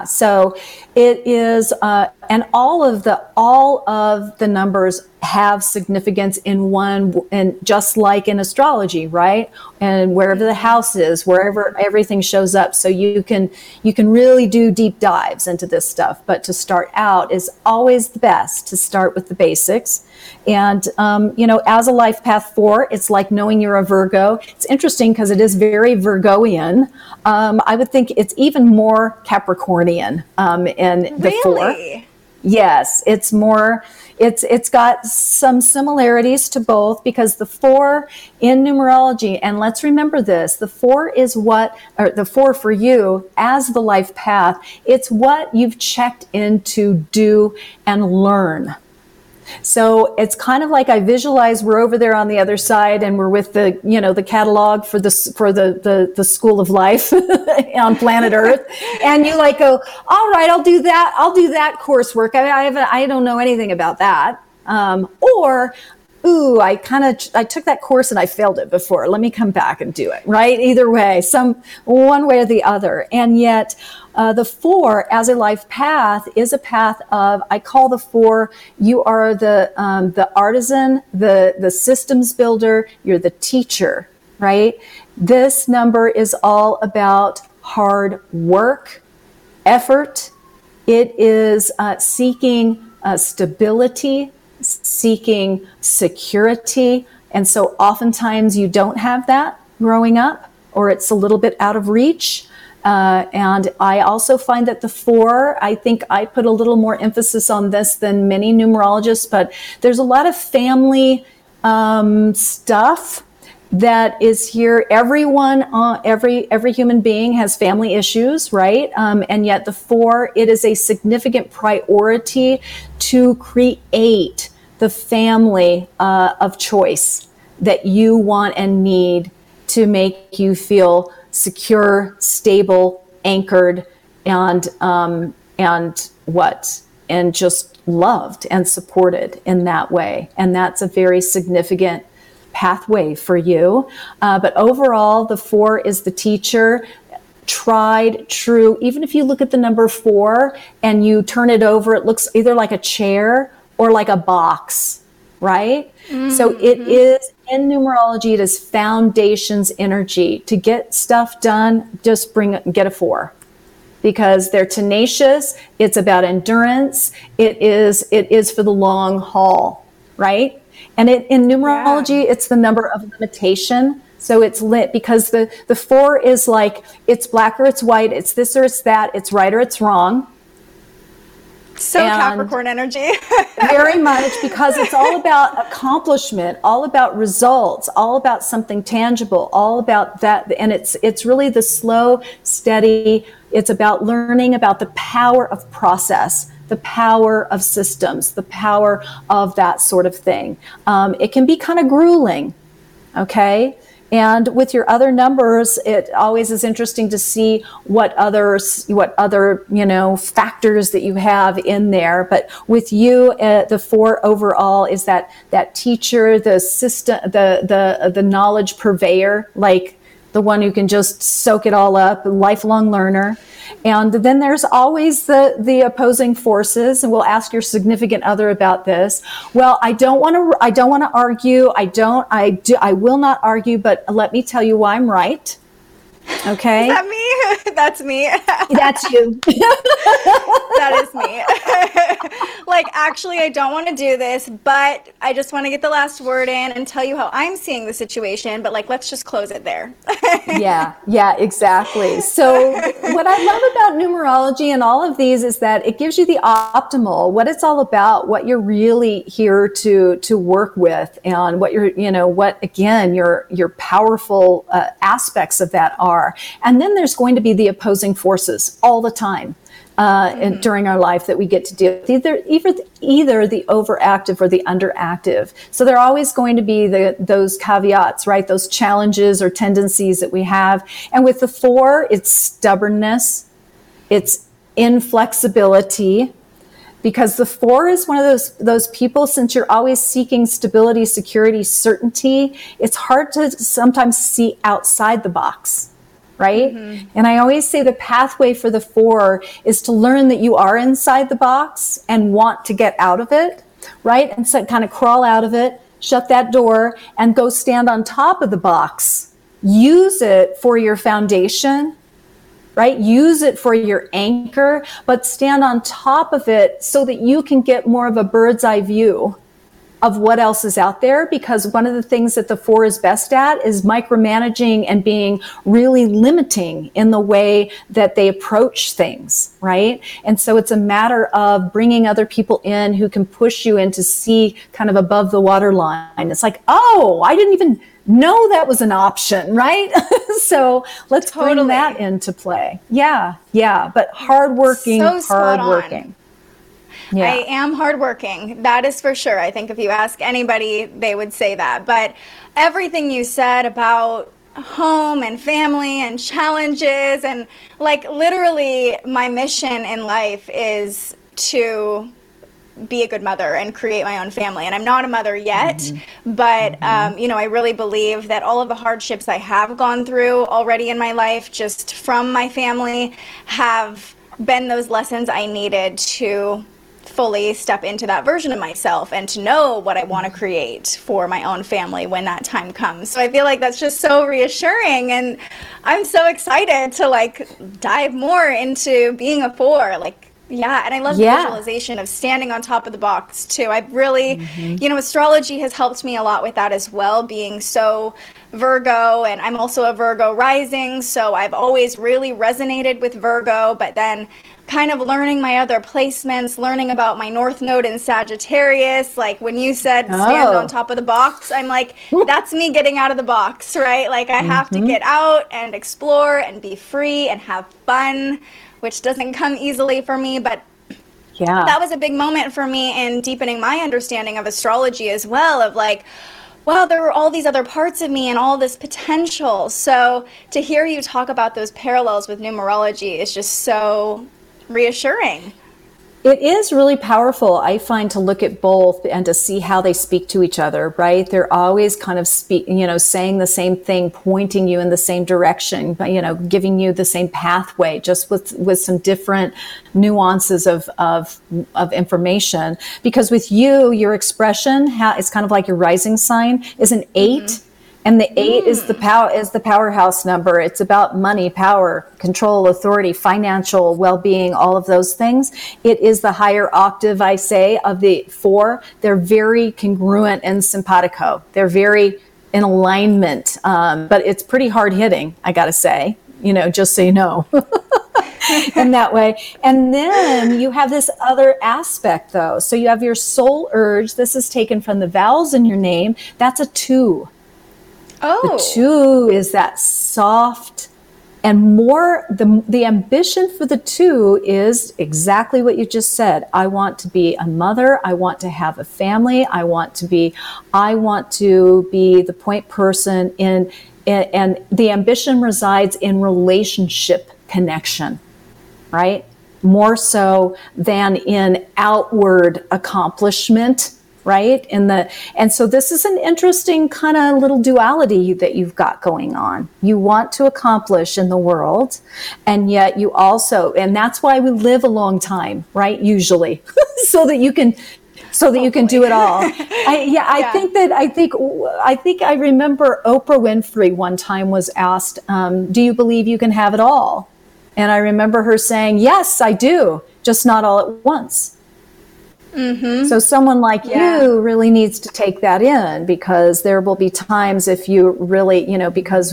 So it is, and all of the numbers have significance in one, and just like in astrology, right? And wherever the house is, wherever everything shows up. So you can really do deep dives into this stuff. But to start out is always the best to start with the basics. And, as a life path 4, it's like knowing you're a Virgo. It's interesting because it is very Virgoian. I would think it's even more Capricornian in the 4. Yes, it's more, it's got some similarities to both, because the four in numerology, and let's remember this, the four is what, or the four for you as the life path, it's what you've checked in to do and learn. So it's kind of like I visualize we're over there on the other side and we're with the, you know, the catalog for the school of life on planet Earth. And you like go, all right, I'll do that coursework. I don't know anything about that. Or, ooh, I took that course and I failed it before. Let me come back and do it, right? Either way, one way or the other. And yet, the four as a life path is a path of, I call the four, you are the artisan, the systems builder, you're the teacher, right? This number is all about hard work, effort. It is seeking stability, seeking security. And so oftentimes you don't have that growing up, or it's a little bit out of reach. And I also find that the four, I think I put a little more emphasis on this than many numerologists, but there's a lot of family stuff that is here. Everyone, every human being has family issues, right? And yet the four, it is a significant priority to create the family of choice that you want and need to make you feel secure, stable, anchored, and just loved and supported in that way. And that's a very significant pathway for you. But overall, the four is the teacher, tried, true. Even if you look at the number four and you turn it over, it looks either like a chair or like a box, right? Mm-hmm. So it is, in numerology, it is foundations energy. To get stuff done, just get a four, because they're tenacious. It's about endurance. It is for the long haul, right? And in numerology, it's the number of limitation. So it's lit because the four is like, it's black or it's white, it's this or it's that, it's right or it's wrong. So and Capricorn energy. Very much, because it's all about accomplishment, all about results, all about something tangible, all about that. And it's really the slow, steady, it's about learning about the power of process, the power of systems, the power of that sort of thing. It can be kind of grueling, okay? And with your other numbers, it always is interesting to see what other factors that you have in there. But with you, the four overall is that teacher, the system, the knowledge purveyor, like the one who can just soak it all up, lifelong learner. And then there's always the opposing forces, and we'll ask your significant other about this. Well, I don't want to argue. I will not argue, but let me tell you why I'm right. Okay. Is that me? That's me. That's you. That is me. Like, actually, I don't want to do this, but I just want to get the last word in and tell you how I'm seeing the situation. But like, let's just close it there. Yeah, exactly. So what I love about numerology and all of these is that it gives you the optimal, what it's all about, what you're really here to work with, and what you're, your powerful aspects of that are. And then there's going to be the opposing forces all the time during our life that we get to deal with, either the overactive or the underactive. So there are always going to be those caveats, right? Those challenges or tendencies that we have. And with the four, it's stubbornness, it's inflexibility, because the four is one of those people, since you're always seeking stability, security, certainty, it's hard to sometimes see outside the box, right? Mm-hmm. And I always say the pathway for the four is to learn that you are inside the box and want to get out of it, right? And so kind of crawl out of it, shut that door, and go stand on top of the box. Use it for your foundation, right? Use it for your anchor, but stand on top of it so that you can get more of a bird's eye view of what else is out there, because one of the things that the four is best at is micromanaging and being really limiting in the way that they approach things, right? And so it's a matter of bringing other people in who can push you in to see kind of above the waterline. It's like, oh, I didn't even know that was an option, right? So let's bring that into play. Yeah, yeah, but hardworking, so hardworking. On. Yeah. I am hardworking. That is for sure. I think if you ask anybody, they would say that. But everything you said about home and family and challenges and like literally my mission in life is to be a good mother and create my own family. And I'm not a mother yet, but you know, I really believe that all of the hardships I have gone through already in my life just from my family have been those lessons I needed to fully step into that version of myself and to know what I want to create for my own family when that time comes. So I feel like that's just so reassuring, and I'm so excited to like dive more into being a four. Like, yeah, and I love the visualization of standing on top of the box too. I've really, you know, astrology has helped me a lot with that as well, being so Virgo, and I'm also a Virgo rising, so I've always really resonated with Virgo, but then kind of learning my other placements, learning about my North Node in Sagittarius. Like when you said stand on top of the box, I'm like, that's me getting out of the box, right? Like I have to get out and explore and be free and have fun, which doesn't come easily for me, but that was a big moment for me in deepening my understanding of astrology as well, of like, wow, there were all these other parts of me and all this potential. So to hear you talk about those parallels with numerology is just so reassuring. It is really powerful, I find, to look at both and to see how they speak to each other, right? They're always kind of saying the same thing, pointing you in the same direction, you know, giving you the same pathway, just with some different nuances of information. Because with you, your expression, it's kind of like your rising sign is an 8. And the 8 is the powerhouse number. It's about money, power, control, authority, financial well-being, all of those things. It is the higher octave, I say, of the 4. They're very congruent and simpatico. They're very in alignment, but it's pretty hard-hitting, I gotta say, you know, just so you know. In that way. And then you have this other aspect, though. So you have your soul urge. This is taken from the vowels in your name. That's a 2. Oh. The 2 is that soft and more, the ambition for the 2 is exactly what you just said. I want to be a mother. I want to have a family. I want to be the point person and the ambition resides in relationship connection, right? More so than in outward accomplishment. Right? And so this is an interesting kind of little duality that you've got going on. You want to accomplish in the world, and yet you also, and that's why we live a long time, right? Usually, so that you can do it all. I think I remember Oprah Winfrey one time was asked, do you believe you can have it all? And I remember her saying, yes, I do, just not all at once. So someone like you really needs to take that in, because there will be times if you really, you know, because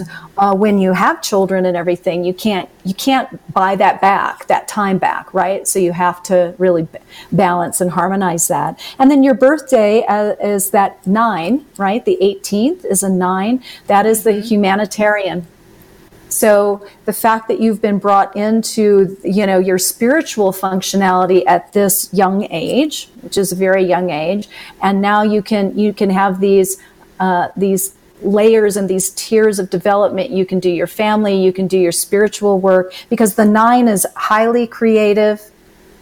when you have children and everything, you can't buy that time back, right? So you have to really balance and harmonize that. And then your birthday is that 9, right? The 18th is a 9. That is the humanitarian. So the fact that you've been brought into, you know, your spiritual functionality at this young age, which is a very young age, and now you can have these layers and these tiers of development. You can do your family, you can do your spiritual work, because the 9 is highly creative,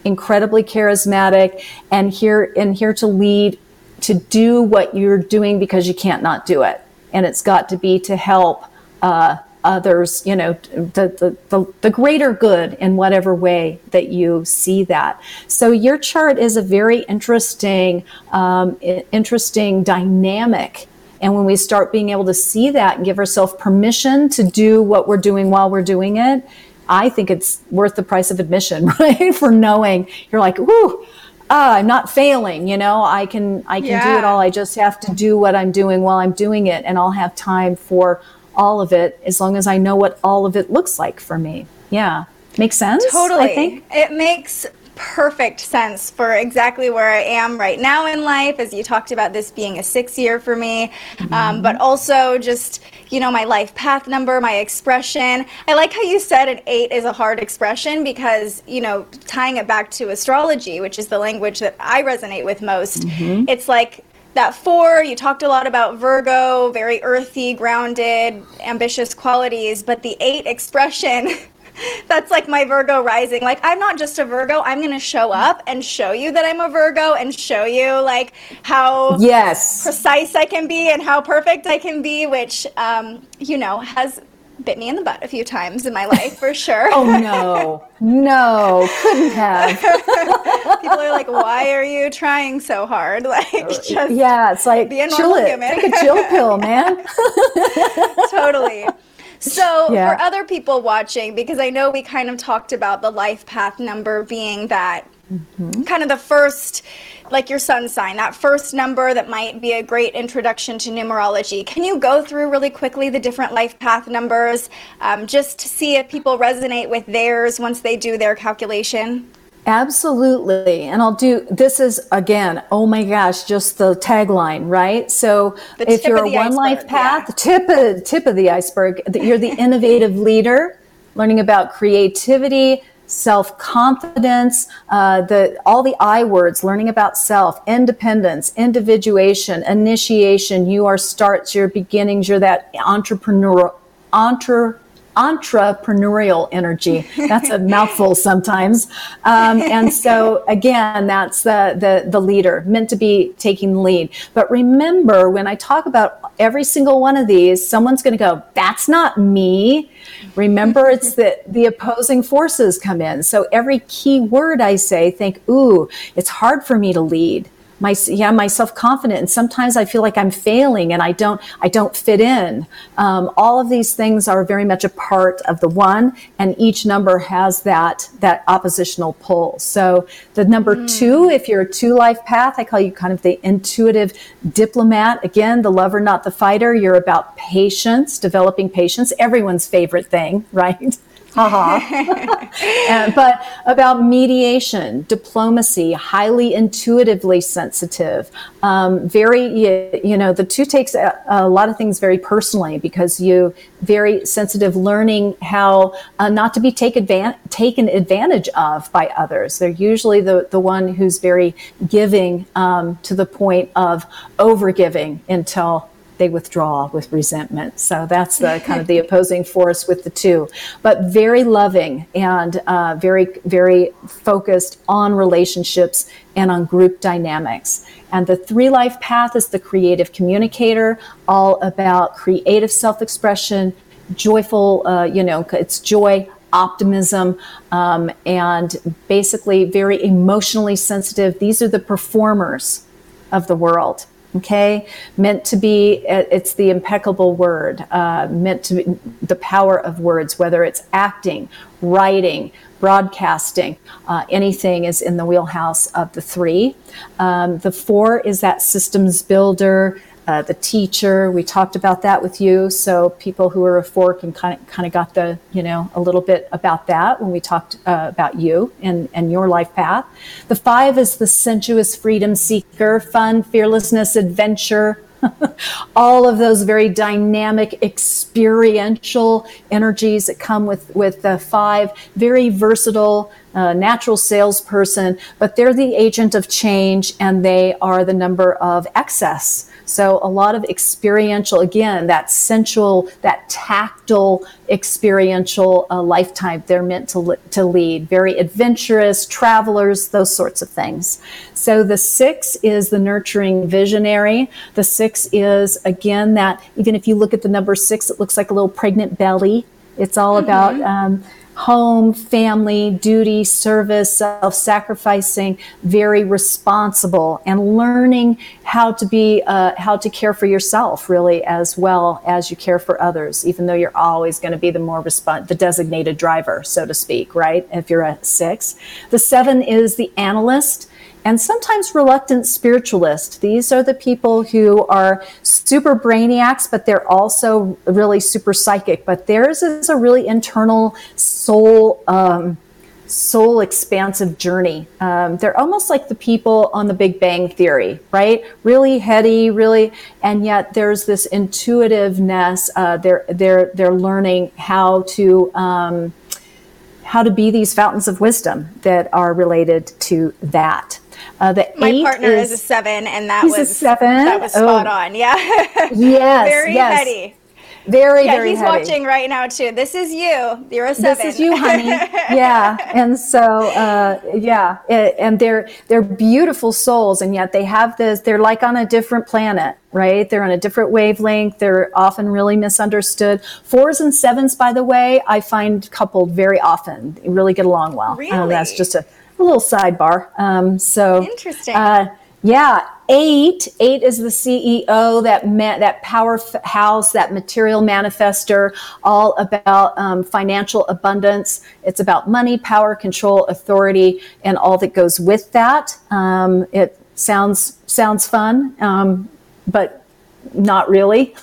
incredibly charismatic, and here to lead, to do what you're doing because you can't not do it, and it's got to be to help others, you know, the greater good in whatever way that you see that. So your chart is a very interesting dynamic. And when we start being able to see that and give ourselves permission to do what we're doing while we're doing it, I think it's worth the price of admission, right? For knowing, you're like, ooh, I'm not failing, you know, I can do it all. I just have to do what I'm doing while I'm doing it, and I'll have time for all of it as long as I know what all of it looks like for me. Yeah. Makes sense? Totally. I think it makes perfect sense for exactly where I am right now in life, as you talked about this being a 6-year for me, but also just, you know, my life path number, my expression. I like how you said an 8 is a hard expression because, you know, tying it back to astrology, which is the language that I resonate with most, it's like that 4, you talked a lot about Virgo, very earthy, grounded, ambitious qualities, but the 8 expression... That's like my Virgo rising. Like, I'm not just a Virgo. I'm going to show up and show you that I'm a Virgo and show you like how precise I can be and how perfect I can be, which, you know, has bit me in the butt a few times in my life for sure. Oh, no. No. Couldn't have. People are like, why are you trying so hard? Like, just it's like, be a normal human. Take a chill pill, man. Totally. So for other people watching, because I know we kind of talked about the life path number being that kind of the first, like your sun sign, that first number that might be a great introduction to numerology. Can you go through really quickly the different life path numbers just to see if people resonate with theirs once they do their calculation? Absolutely. And I'll do, this is again, oh my gosh, just the tagline, right? So if you're a one life path, tip of the iceberg, you're the innovative leader, learning about creativity, self-confidence, all the I words, learning about self, independence, individuation, initiation, you are starts, your beginnings, you're that entrepreneurial energy. That's a mouthful sometimes. And so again, that's the leader, meant to be taking lead. But remember, when I talk about every single one of these, someone's going to go, that's not me. Remember, it's that the opposing forces come in. So every key word I say, think, ooh, it's hard for me to lead. My self-confident, and sometimes I feel like I'm failing and I don't fit in. All of these things are very much a part of the one, and each number has that oppositional pull. So the number 2, if you're a 2-life path, I call you kind of the intuitive diplomat. Again, the lover, not the fighter. You're about patience, developing patience, everyone's favorite thing, right? But about mediation, diplomacy, highly intuitively sensitive, very, you know, the 2 takes a lot of things very personally because you very sensitive, learning how not to be taken advantage of by others. They're usually the one who's very giving to the point of overgiving until they withdraw with resentment. So that's the kind of the opposing force with the 2, but very loving and very, very focused on relationships and on group dynamics. And the 3-life path is the creative communicator, all about creative self-expression, joyful, you know, it's joy, optimism, and basically very emotionally sensitive. These are the performers of the world. Okay, meant to be, it's the impeccable word, meant to be the power of words, whether it's acting, writing, broadcasting, anything is in the wheelhouse of the 3. The 4 is that systems builder, the teacher. We talked about that with you. So people who are a 4 can kind of got the, you know, a little bit about that when we talked about you and your life path. The 5 is the sensuous freedom seeker, fun, fearlessness, adventure, all of those very dynamic, experiential energies that come with the 5, very versatile, natural salesperson, but they're the agent of change and they are the number of excess. So a lot of experiential, again, that sensual, that tactile, experiential life type they're meant to lead. Very adventurous, travelers, those sorts of things. So the 6 is the nurturing visionary. The 6 is, again, that even if you look at the number 6, it looks like a little pregnant belly. It's all about home, family, duty, service, self-sacrificing, very responsible, and learning how to be, how to care for yourself really as well as you care for others, even though you're always going to be the more the designated driver, so to speak, right? If you're a 6. The 7 is the analyst. and sometimes reluctant spiritualists. These are the people who are super brainiacs, but they're also really super psychic. But theirs is a really internal soul expansive journey. They're almost like the people on the Big Bang Theory, right? Really heady, really, and yet there's this intuitiveness. They're learning how to be these fountains of wisdom that are related to that. My partner is a 7, and that was a 7. That was spot on. Yeah. Yes. Very heady. Very heavy. He's watching right now too. This is you. You're a 7. This is you, honey. Yeah. And so, and they're beautiful souls, and yet they have this. They're like on a different planet, right? They're on a different wavelength. They're often really misunderstood. 4s and 7s, by the way, I find coupled very often. They really get along well. Really, that's just a little sidebar. So interesting. Yeah. 8 is the CEO, that powerhouse, that material manifester, all about financial abundance. It's about money, power, control, authority, and all that goes with that. It sounds fun, but not really.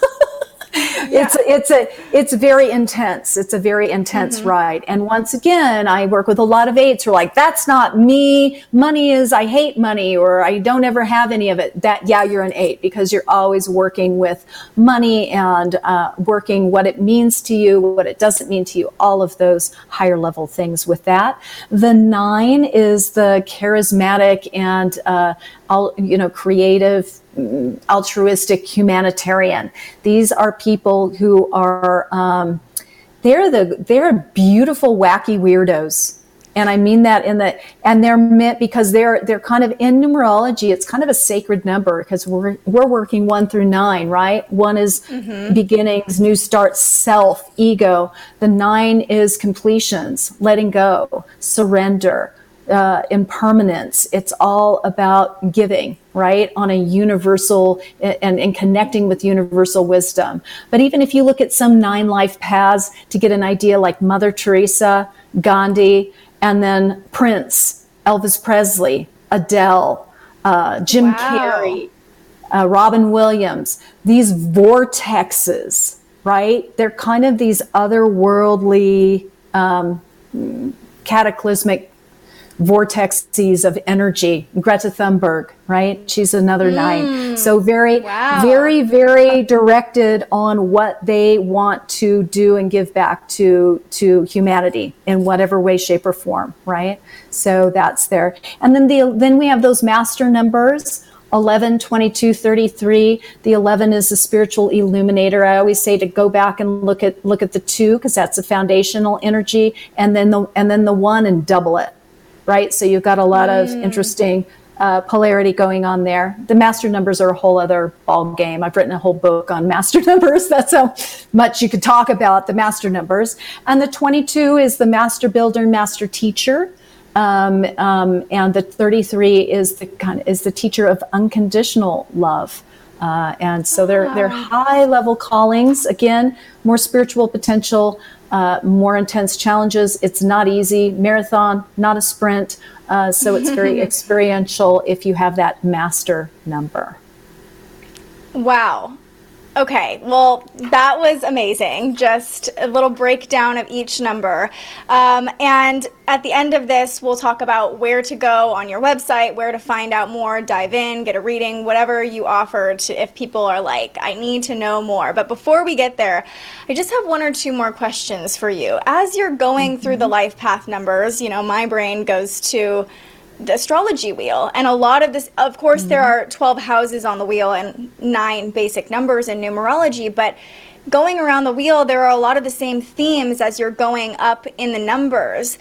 Yeah. It's very intense. It's a very intense ride. And once again, I work with a lot of 8s who are like, that's not me. Money is, I hate money, or I don't ever have any of it. You're an 8 because you're always working with money and working what it means to you, what it doesn't mean to you, all of those higher level things with that. The 9 is the charismatic and creative, altruistic humanitarian. These are people who are they're beautiful, wacky weirdos, and I mean that and they're meant because they're kind of in numerology. It's kind of a sacred number because we're working 1 through 9, right? 1 is beginnings, new starts, self, ego. The 9 is completions, letting go, surrender. Impermanence. It's all about giving, right? On a universal and connecting with universal wisdom. But even if you look at some 9 life paths to get an idea, like Mother Teresa, Gandhi, and then Prince, Elvis Presley, Adele, Jim Carrey, Robin Williams, these vortexes, right? They're kind of these otherworldly, cataclysmic vortexes of energy. Greta Thunberg, right? She's another 9. So very, very directed on what they want to do and give back to humanity in whatever way, shape, or form, right? So that's there. And then then we have those master numbers. 11, 22, 33. The 11 is the spiritual illuminator. I always say to go back and look at the 2 because that's a foundational energy, and then the 1 and double it. Right? So you've got a lot of interesting polarity going on there. The master numbers are a whole other ball game. I've written a whole book on master numbers. That's how much you could talk about the master numbers. And the 22 is the master builder and master teacher. And the 33 is the teacher of unconditional love. And so they're high level callings. Again, more spiritual potential, more intense challenges. It's not easy. Marathon, not a sprint. So it's very experiential if you have that master number. Wow. Okay. Well, that was amazing. Just a little breakdown of each number. And at the end of this, we'll talk about where to go on your website, where to find out more, dive in, get a reading, whatever you offer to, if people are like, I need to know more. But before we get there, I just have 1 or 2 more questions for you. As you're going through the life path numbers, my brain goes to the astrology wheel, and a lot of this, of course, there are 12 houses on the wheel and 9 basic numbers in numerology, but going around the wheel, there are a lot of the same themes as you're going up in the numbers.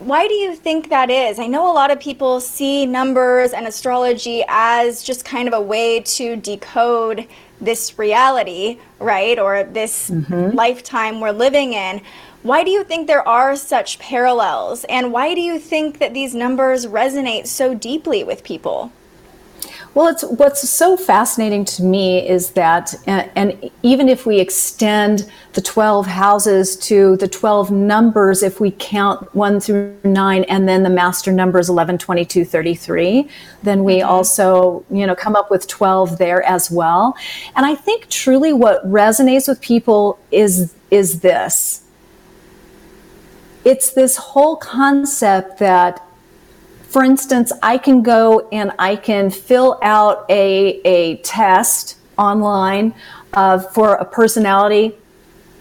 Why do you think that is? I know a lot of people see numbers and astrology as just kind of a way to decode this reality, right? Or this lifetime we're living in. Why do you think there are such parallels? And why do you think that these numbers resonate so deeply with people? Well, it's what's so fascinating to me is that, and even if we extend the 12 houses to the 12 numbers, if we count 1 through 9, and then the master numbers 11, 22, 33, then we also, come up with 12 there as well. And I think truly what resonates with people is this. It's this whole concept that, for instance, I can go and I can fill out a test online for a personality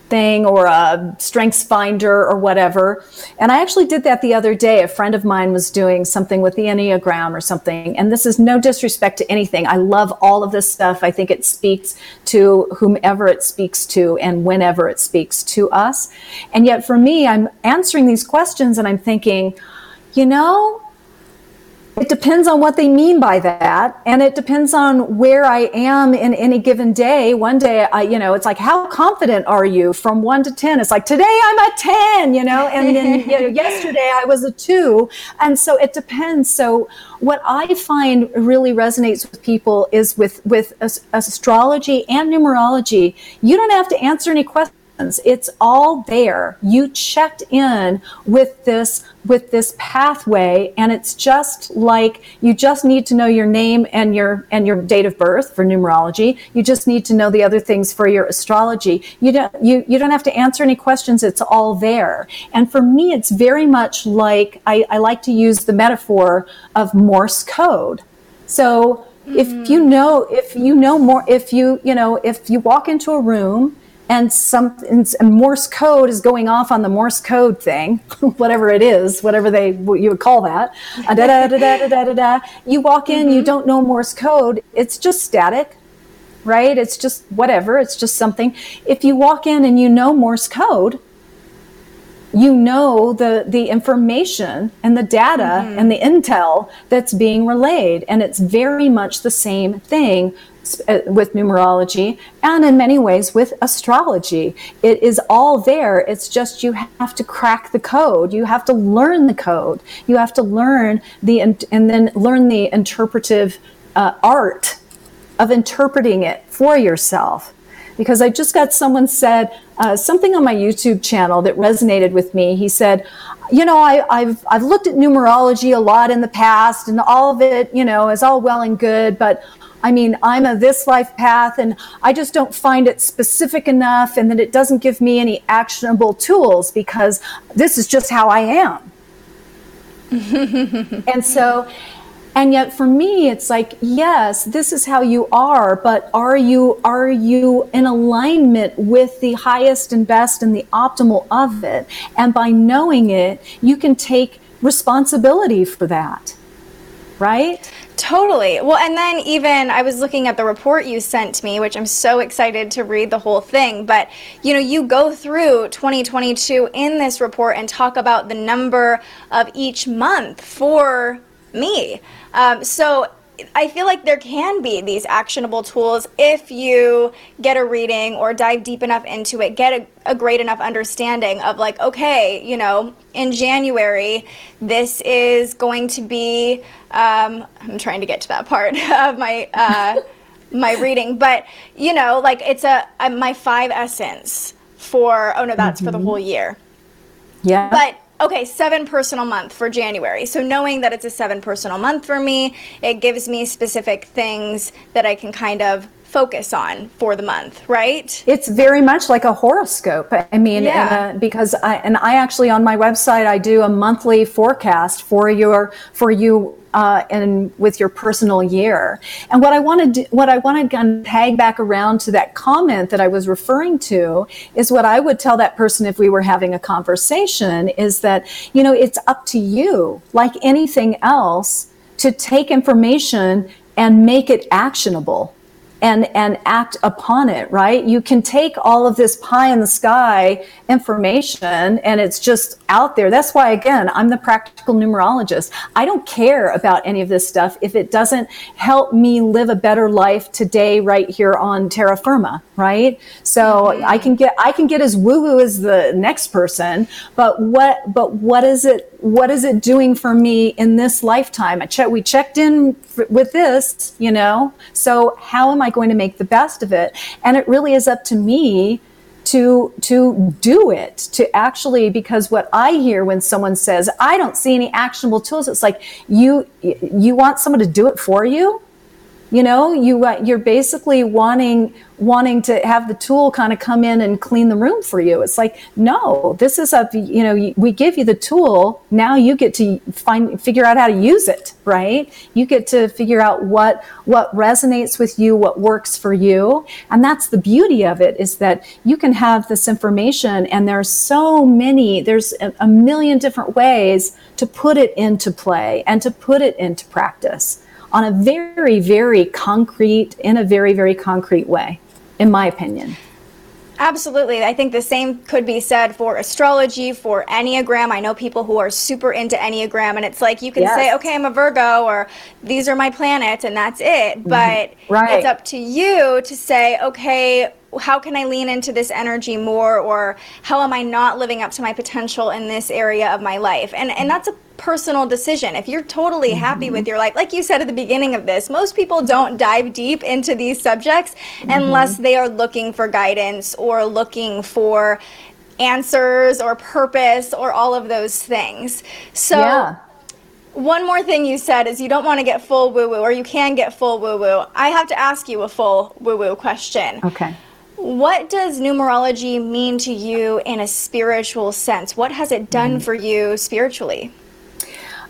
thing or a strengths finder or whatever. And I actually did that the other day. A friend of mine was doing something with the Enneagram or something. And this is no disrespect to anything. I love all of this stuff. I think it speaks to whomever it speaks to and whenever it speaks to us. And yet for me, I'm answering these questions and I'm thinking, it depends on what they mean by that. And it depends on where I am in any given day. One day, it's like, how confident are you from 1 to 10? It's like, today I'm a 10, and then yesterday I was a 2. And so it depends. So what I find really resonates with people is with astrology and numerology, you don't have to answer any questions. It's all there. You checked in with this pathway, and it's just like you just need to know your name and your date of birth for numerology. You just need to know the other things for your astrology. You don't have to answer any questions. It's all there. And for me, it's very much like I like to use the metaphor of Morse code. So if you walk into a room, and Morse code is going off on the Morse code thing, whatever it is, what you would call that. You walk in, you don't know Morse code. It's just static, right? It's just whatever. It's just something. If you walk in and you know Morse code, you know the information and the data and the intel that's being relayed. And it's very much the same thing with numerology, and in many ways with astrology. It is all there. It's just you have to crack the code. You have to learn the code. You have to learn the interpretive art of interpreting it for yourself. Because I just got someone said something on my YouTube channel that resonated with me. He said, I've looked at numerology a lot in the past, and all of it, is all well and good, but I mean, I'm a this life path, and I just don't find it specific enough, and that it doesn't give me any actionable tools because this is just how I am. And yet for me, it's like, yes, this is how you are, but are you in alignment with the highest and best and the optimal of it? And by knowing it, you can take responsibility for that, right? Totally. Well, and then even I was looking at the report you sent me, which I'm so excited to read the whole thing. But, you go through 2022 in this report and talk about the number of each month for me. So I feel like there can be these actionable tools if you get a reading or dive deep enough into it, get a great enough understanding of like, okay, in January, this is going to be, I'm trying to get to that part of my, my reading, but it's my 5 essence for, oh no, that's for the whole year. Yeah. But okay, 7 personal month for January. So knowing that it's a 7 personal month for me, it gives me specific things that I can kind of focus on for the month, right? It's very much like a horoscope. I mean, because I actually on my website, I do a monthly forecast for you and with your personal year. And what I want to tag back around to that comment that I was referring to is what I would tell that person if we were having a conversation is that, it's up to you, like anything else, to take information and make it actionable. And act upon it, right? You can take all of this pie in the sky information and it's just out there. That's why, again, I'm the practical numerologist. I don't care about any of this stuff if it doesn't help me live a better life today right here on terra firma, right? So I can get as woo-woo as the next person, but what is it what is it doing for me in this lifetime? We checked in with this, you know, so how am I going to make the best of it? And it really is up to me to do it, to actually, because what I hear when someone says, I don't see any actionable tools, it's like, you want someone to do it for you? You know, you're basically wanting to have the tool kind of come in and clean the room for you. It's like, no, this is a, you know, we give you the tool. Now you get to figure out how to use it, right? You get to figure out what resonates with you, what works for you. And that's the beauty of it, is that you can have this information, and there's a million different ways to put it into play and to put it into practice. On a very, very concrete, in a very, very concrete way, in my opinion. Absolutely. I think the same could be said for astrology, for Enneagram. I know people who are super into Enneagram, and it's like you can say, okay, I'm a Virgo, or these are my planets, and that's it. But it's up to you to say, okay, how can I lean into this energy more, or how am I not living up to my potential in this area of my life? And that's a personal decision. If you're totally happy with your life, like you said at the beginning of this, most people don't dive deep into these subjects unless they are looking for guidance or looking for answers or purpose or all of those things. So one more thing you said is you don't want to get full woo-woo, or you can get full woo-woo. I have to ask you a full woo-woo question. Okay. What does numerology mean to you in a spiritual sense? What has it done for you spiritually?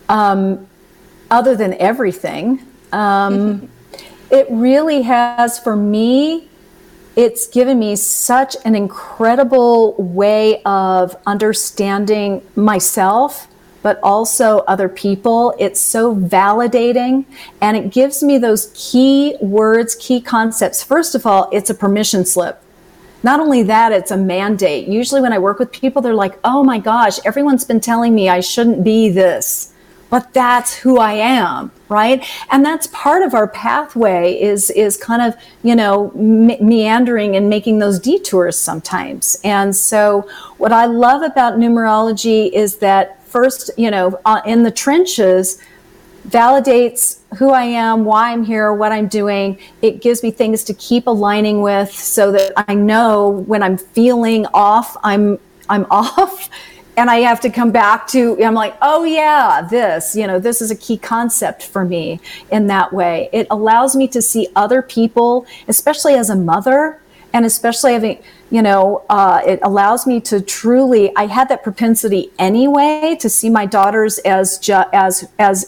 Other than everything, it really has, for me, it's given me such an incredible way of understanding myself, but also other people. It's so validating, and it gives me those key words, key concepts. First of all, it's a permission slip. Not only that, it's a mandate. Usually when I work with people, they're like, oh my gosh, everyone's been telling me I shouldn't be this, but that's who I am, right? And that's part of our pathway is kind of, you know, meandering and making those detours sometimes. And so what I love about numerology is that, first, you know, in the trenches, validates who I am, why I'm here, what I'm doing. It gives me things to keep aligning with, so that I know when I'm feeling off, I'm off, and I have to come back to, I'm like, oh yeah, this, you know, this is a key concept for me in that way. It allows me to see other people, especially as a mother, and especially having, you know, it allows me to truly, I had that propensity anyway to see my daughters as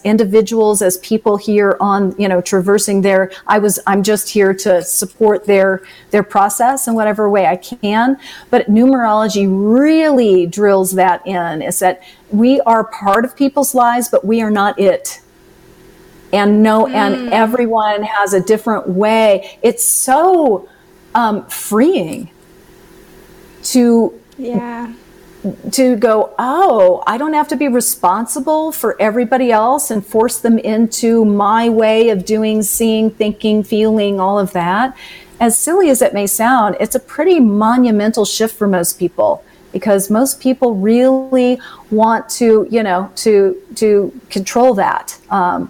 individuals, as people here on, you know, traversing their, I'm just here to support their process in whatever way I can. But numerology really drills that in, is that we are part of people's lives, but we are not it. And and everyone has a different way. It's so freeing to go, oh, I don't have to be responsible for everybody else and force them into my way of doing, seeing, thinking, feeling, all of that. As silly as it may sound, it's a pretty monumental shift for most people, because most people really want to, you know, to control that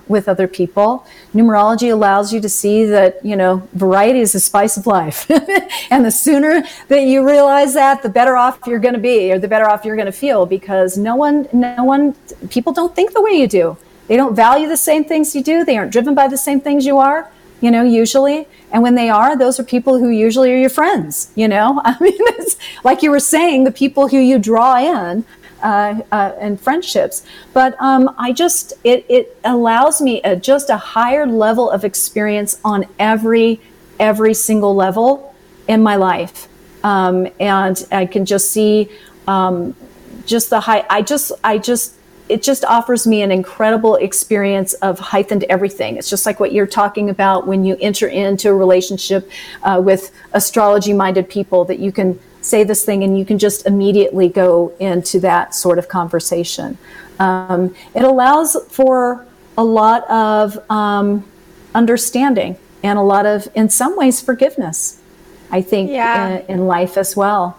with other people. Numerology allows you to see that, you know, variety is the spice of life. And the sooner that you realize that, the better off you're gonna be, or the better off you're gonna feel, because people don't think the way you do. They don't value the same things you do. They aren't driven by the same things you are, you know, usually. And when they are, those are people who usually are your friends, you know? I mean, it's like you were saying, the people who you draw in and friendships. But I just, it allows me just a higher level of experience on every single level in my life. And I can just see just the high, it just offers me an incredible experience of heightened everything. It's just like what you're talking about when you enter into a relationship with astrology-minded people, that you can say this thing and you can just immediately go into that sort of conversation. It allows for a lot of understanding and a lot of, in some ways, forgiveness, I think, in life as well.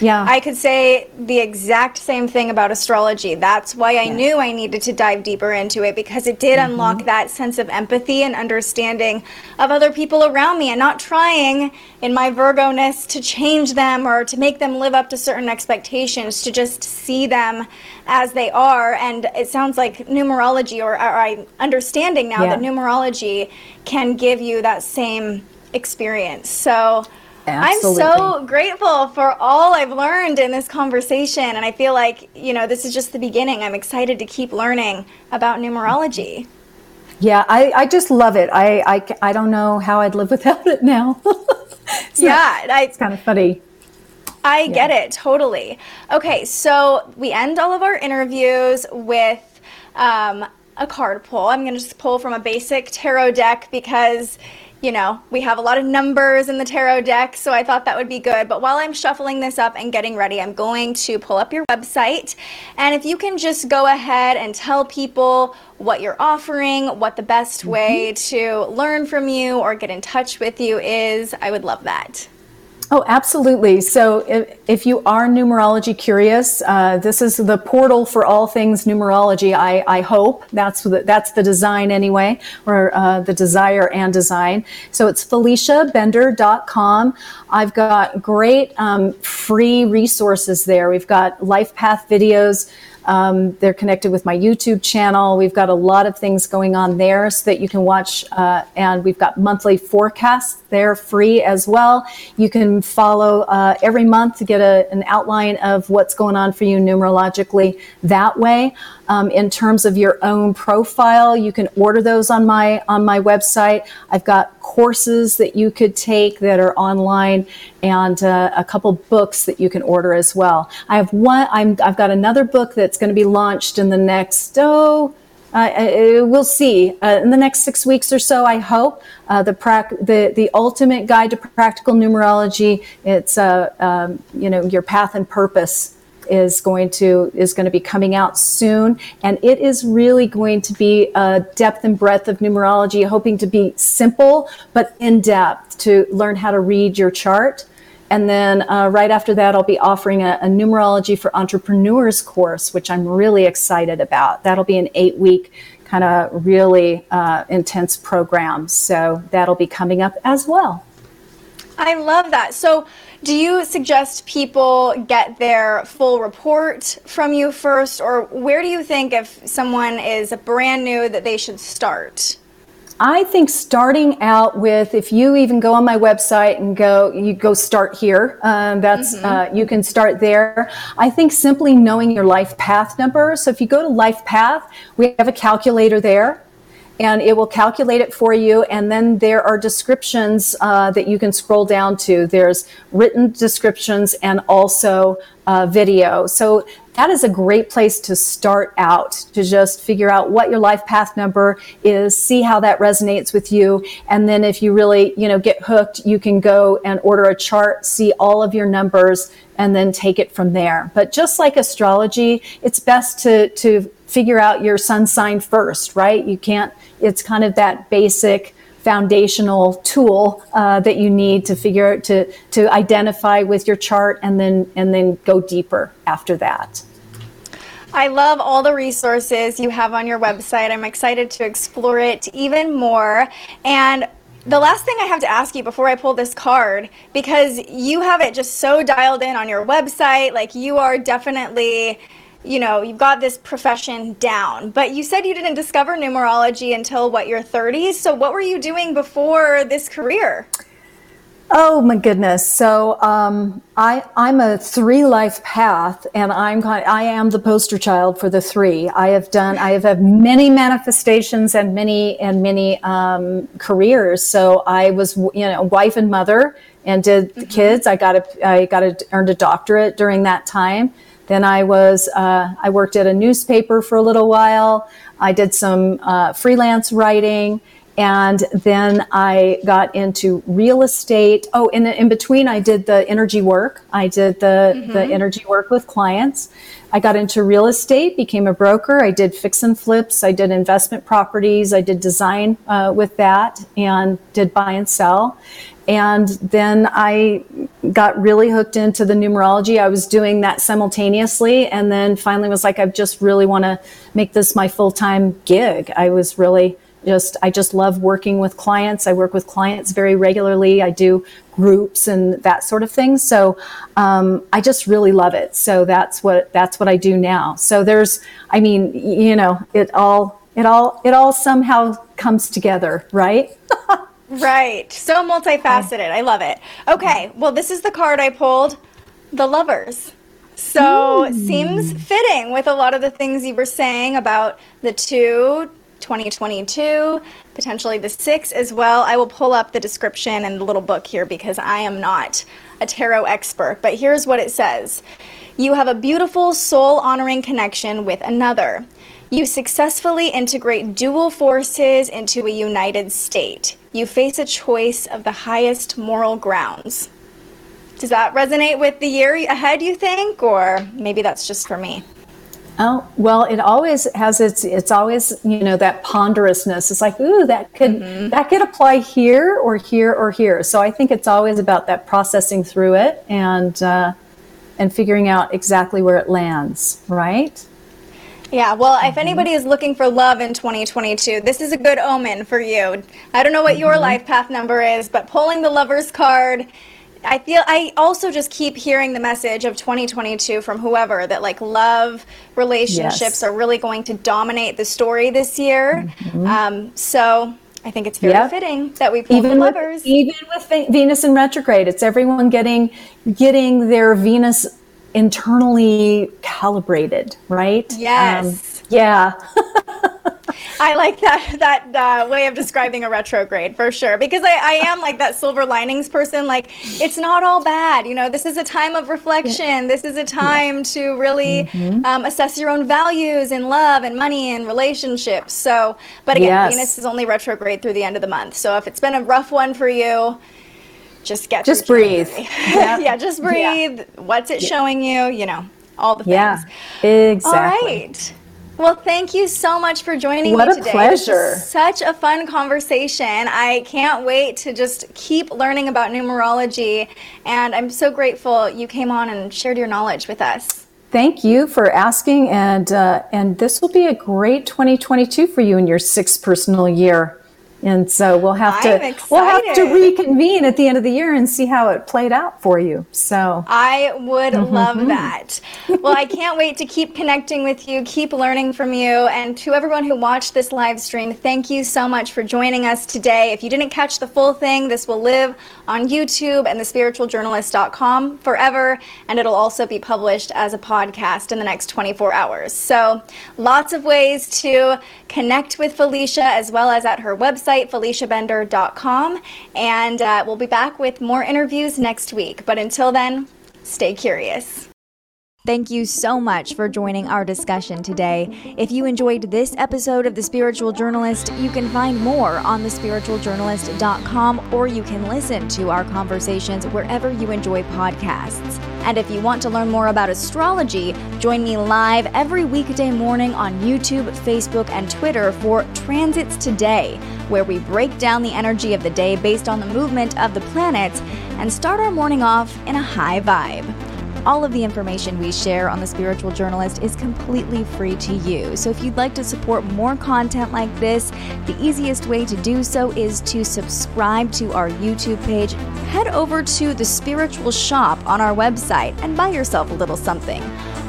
Yeah. I could say the exact same thing about astrology. That's why I knew I needed to dive deeper into it, because it did unlock that sense of empathy and understanding of other people around me, and not trying in my Virgo-ness to change them or to make them live up to certain expectations, to just see them as they are. And it sounds like numerology, or I understanding now that numerology can give you that same experience. So absolutely. I'm so grateful for all I've learned in this conversation, and I feel like, you know, this is just the beginning. I'm excited to keep learning about numerology. Yeah, I just love it. I don't know how I'd live without it now. So yeah, it's kind of funny. I get it, totally. Okay, so we end all of our interviews with a card pull. I'm going to just pull from a basic tarot deck because, you know, we have a lot of numbers in the tarot deck, so I thought that would be good. But while I'm shuffling this up and getting ready, I'm going to pull up your website. And if you can just go ahead and tell people what you're offering, what the best way to learn from you or get in touch with you is, I would love that. Oh, absolutely. So if you are numerology curious, this is the portal for all things numerology, I hope. That's the design anyway, or the desire and design. So it's FeliciaBender.com. I've got great free resources there. We've got life path videos. They're connected with my YouTube channel. We've got a lot of things going on there so that you can watch, and we've got monthly forecasts. They're free as well. You can follow every month to get an outline of what's going on for you numerologically that way. In terms of your own profile, you can order those on my website. I've got courses that you could take that are online, and a couple books that you can order as well. I have one. I've got another book that's going to be launched in the next we'll see in the next 6 weeks or so, I hope. The Ultimate Guide to Practical Numerology. It's your path and purpose is going to be coming out soon, and it is really going to be a depth and breadth of numerology, hoping to be simple but in depth, to learn how to read your chart. And then right after that, I'll be offering a numerology for entrepreneurs course, which I'm really excited about. That'll be an 8-week kind of really intense program, so that'll be coming up as well. I love that. So do you suggest people get their full report from you first, or where do you think, if someone is brand new, that they should start? I think starting out with, if you even go on my website and you go start here, you can start there. I think simply knowing your life path number. So if you go to life path, we have a calculator there, and it will calculate it for you. And then there are descriptions that you can scroll down to. There's written descriptions and also video. So that is a great place to start out, to just figure out what your life path number is, see how that resonates with you. And then if you really, get hooked, you can go and order a chart, see all of your numbers, and then take it from there. But just like astrology, it's best to figure out your sun sign first, right? It's kind of that basic foundational tool that you need to figure out, to identify with your chart, and then go deeper after that. I love all the resources you have on your website. I'm excited to explore it even more. And the last thing I have to ask you before I pull this card, because you have it just so dialed in on your website, like you are definitely, you've got this profession down, but you said you didn't discover numerology until your 30s. So what were you doing before this career? Oh my goodness. So I'm a 3-life path, and I am the poster child for the 3. I have had many manifestations and many careers. So I was wife and mother, and did the kids. I earned a doctorate during that time. Then I worked at a newspaper for a little while. I did some freelance writing, and then I got into real estate. Oh, and in between, I did the energy work. I did the energy work with clients. I got into real estate, became a broker. I did fix and flips. I did investment properties. I did design with that, and did buy and sell. And then I got really hooked into the numerology. I was doing that simultaneously, and then finally was like, I just really want to make this my full-time gig. I was really I just love working with clients. I work with clients very regularly. I do groups and that sort of thing. So I just really love it. So that's what I do now. So there's, I mean, you know, it all somehow comes together, right? Right. So multifaceted. I love it. Okay. Well, this is the card I pulled, the Lovers. So seems fitting with a lot of the things you were saying about the two, 2022, potentially the six as well. I will pull up the description and the little book here because I am not a tarot expert, but here's what it says. You have a beautiful soul-honoring connection with another. You successfully integrate dual forces into a united state. You face a choice of the highest moral grounds. Does that resonate with the year ahead, you think? Or maybe that's just for me. Oh, well, it always has it's always, you know, that ponderousness. It's like, ooh, that could apply here or here or here. So I think it's always about that processing through it and figuring out exactly where it lands, right? Yeah, well, if anybody is looking for love in 2022, this is a good omen for you. I don't know what your life path number is, but pulling the Lovers card, I also just keep hearing the message of 2022 from whoever that like love relationships are really going to dominate the story this year. So I think it's very fitting that we pull the Lovers. Even with Venus in retrograde, it's everyone getting their Venus internally calibrated, right? Yes. I like that way of describing a retrograde for sure, because I am like that silver linings person. Like, it's not all bad. You know, this is a time of reflection. This is a time to really assess your own values in love and money and relationships. So, but again, Venus is only retrograde through the end of the month. So if it's been a rough one for you, just breathe. Just breathe. What's it showing you? You know, all the things. Yeah, exactly. All right. Well, thank you so much for joining me today. What a pleasure. Such a fun conversation. I can't wait to just keep learning about numerology. And I'm so grateful you came on and shared your knowledge with us. Thank you for asking. And this will be a great 2022 for you in your sixth personal year. And so we'll have to reconvene at the end of the year and see how it played out for you. So I would love that. Well, I can't wait to keep connecting with you, keep learning from you, and to everyone who watched this live stream, thank you so much for joining us today. If you didn't catch the full thing, this will live on YouTube and thespiritualjournalist.com forever, and it'll also be published as a podcast in the next 24 hours. So lots of ways to connect with Felicia, as well as at her website, FeliciaBender.com, and we'll be back with more interviews next week. But until then, stay curious. Thank you so much for joining our discussion today. If you enjoyed this episode of The Spiritual Journalist, you can find more on thespiritualjournalist.com, or you can listen to our conversations wherever you enjoy podcasts. And if you want to learn more about astrology, join me live every weekday morning on YouTube, Facebook, and Twitter for Transits Today, where we break down the energy of the day based on the movement of the planets and start our morning off in a high vibe. All of the information we share on The Spiritual Journalist is completely free to you. So if you'd like to support more content like this, the easiest way to do so is to subscribe to our YouTube page, head over to the Spiritual Shop on our website, and buy yourself a little something.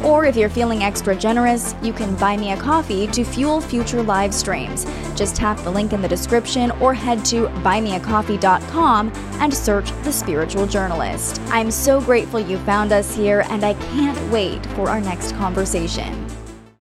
Or if you're feeling extra generous, you can buy me a coffee to fuel future live streams. Just tap the link in the description or head to buymeacoffee.com and search The Spiritual Journalist. I'm so grateful you found us here, and I can't wait for our next conversation.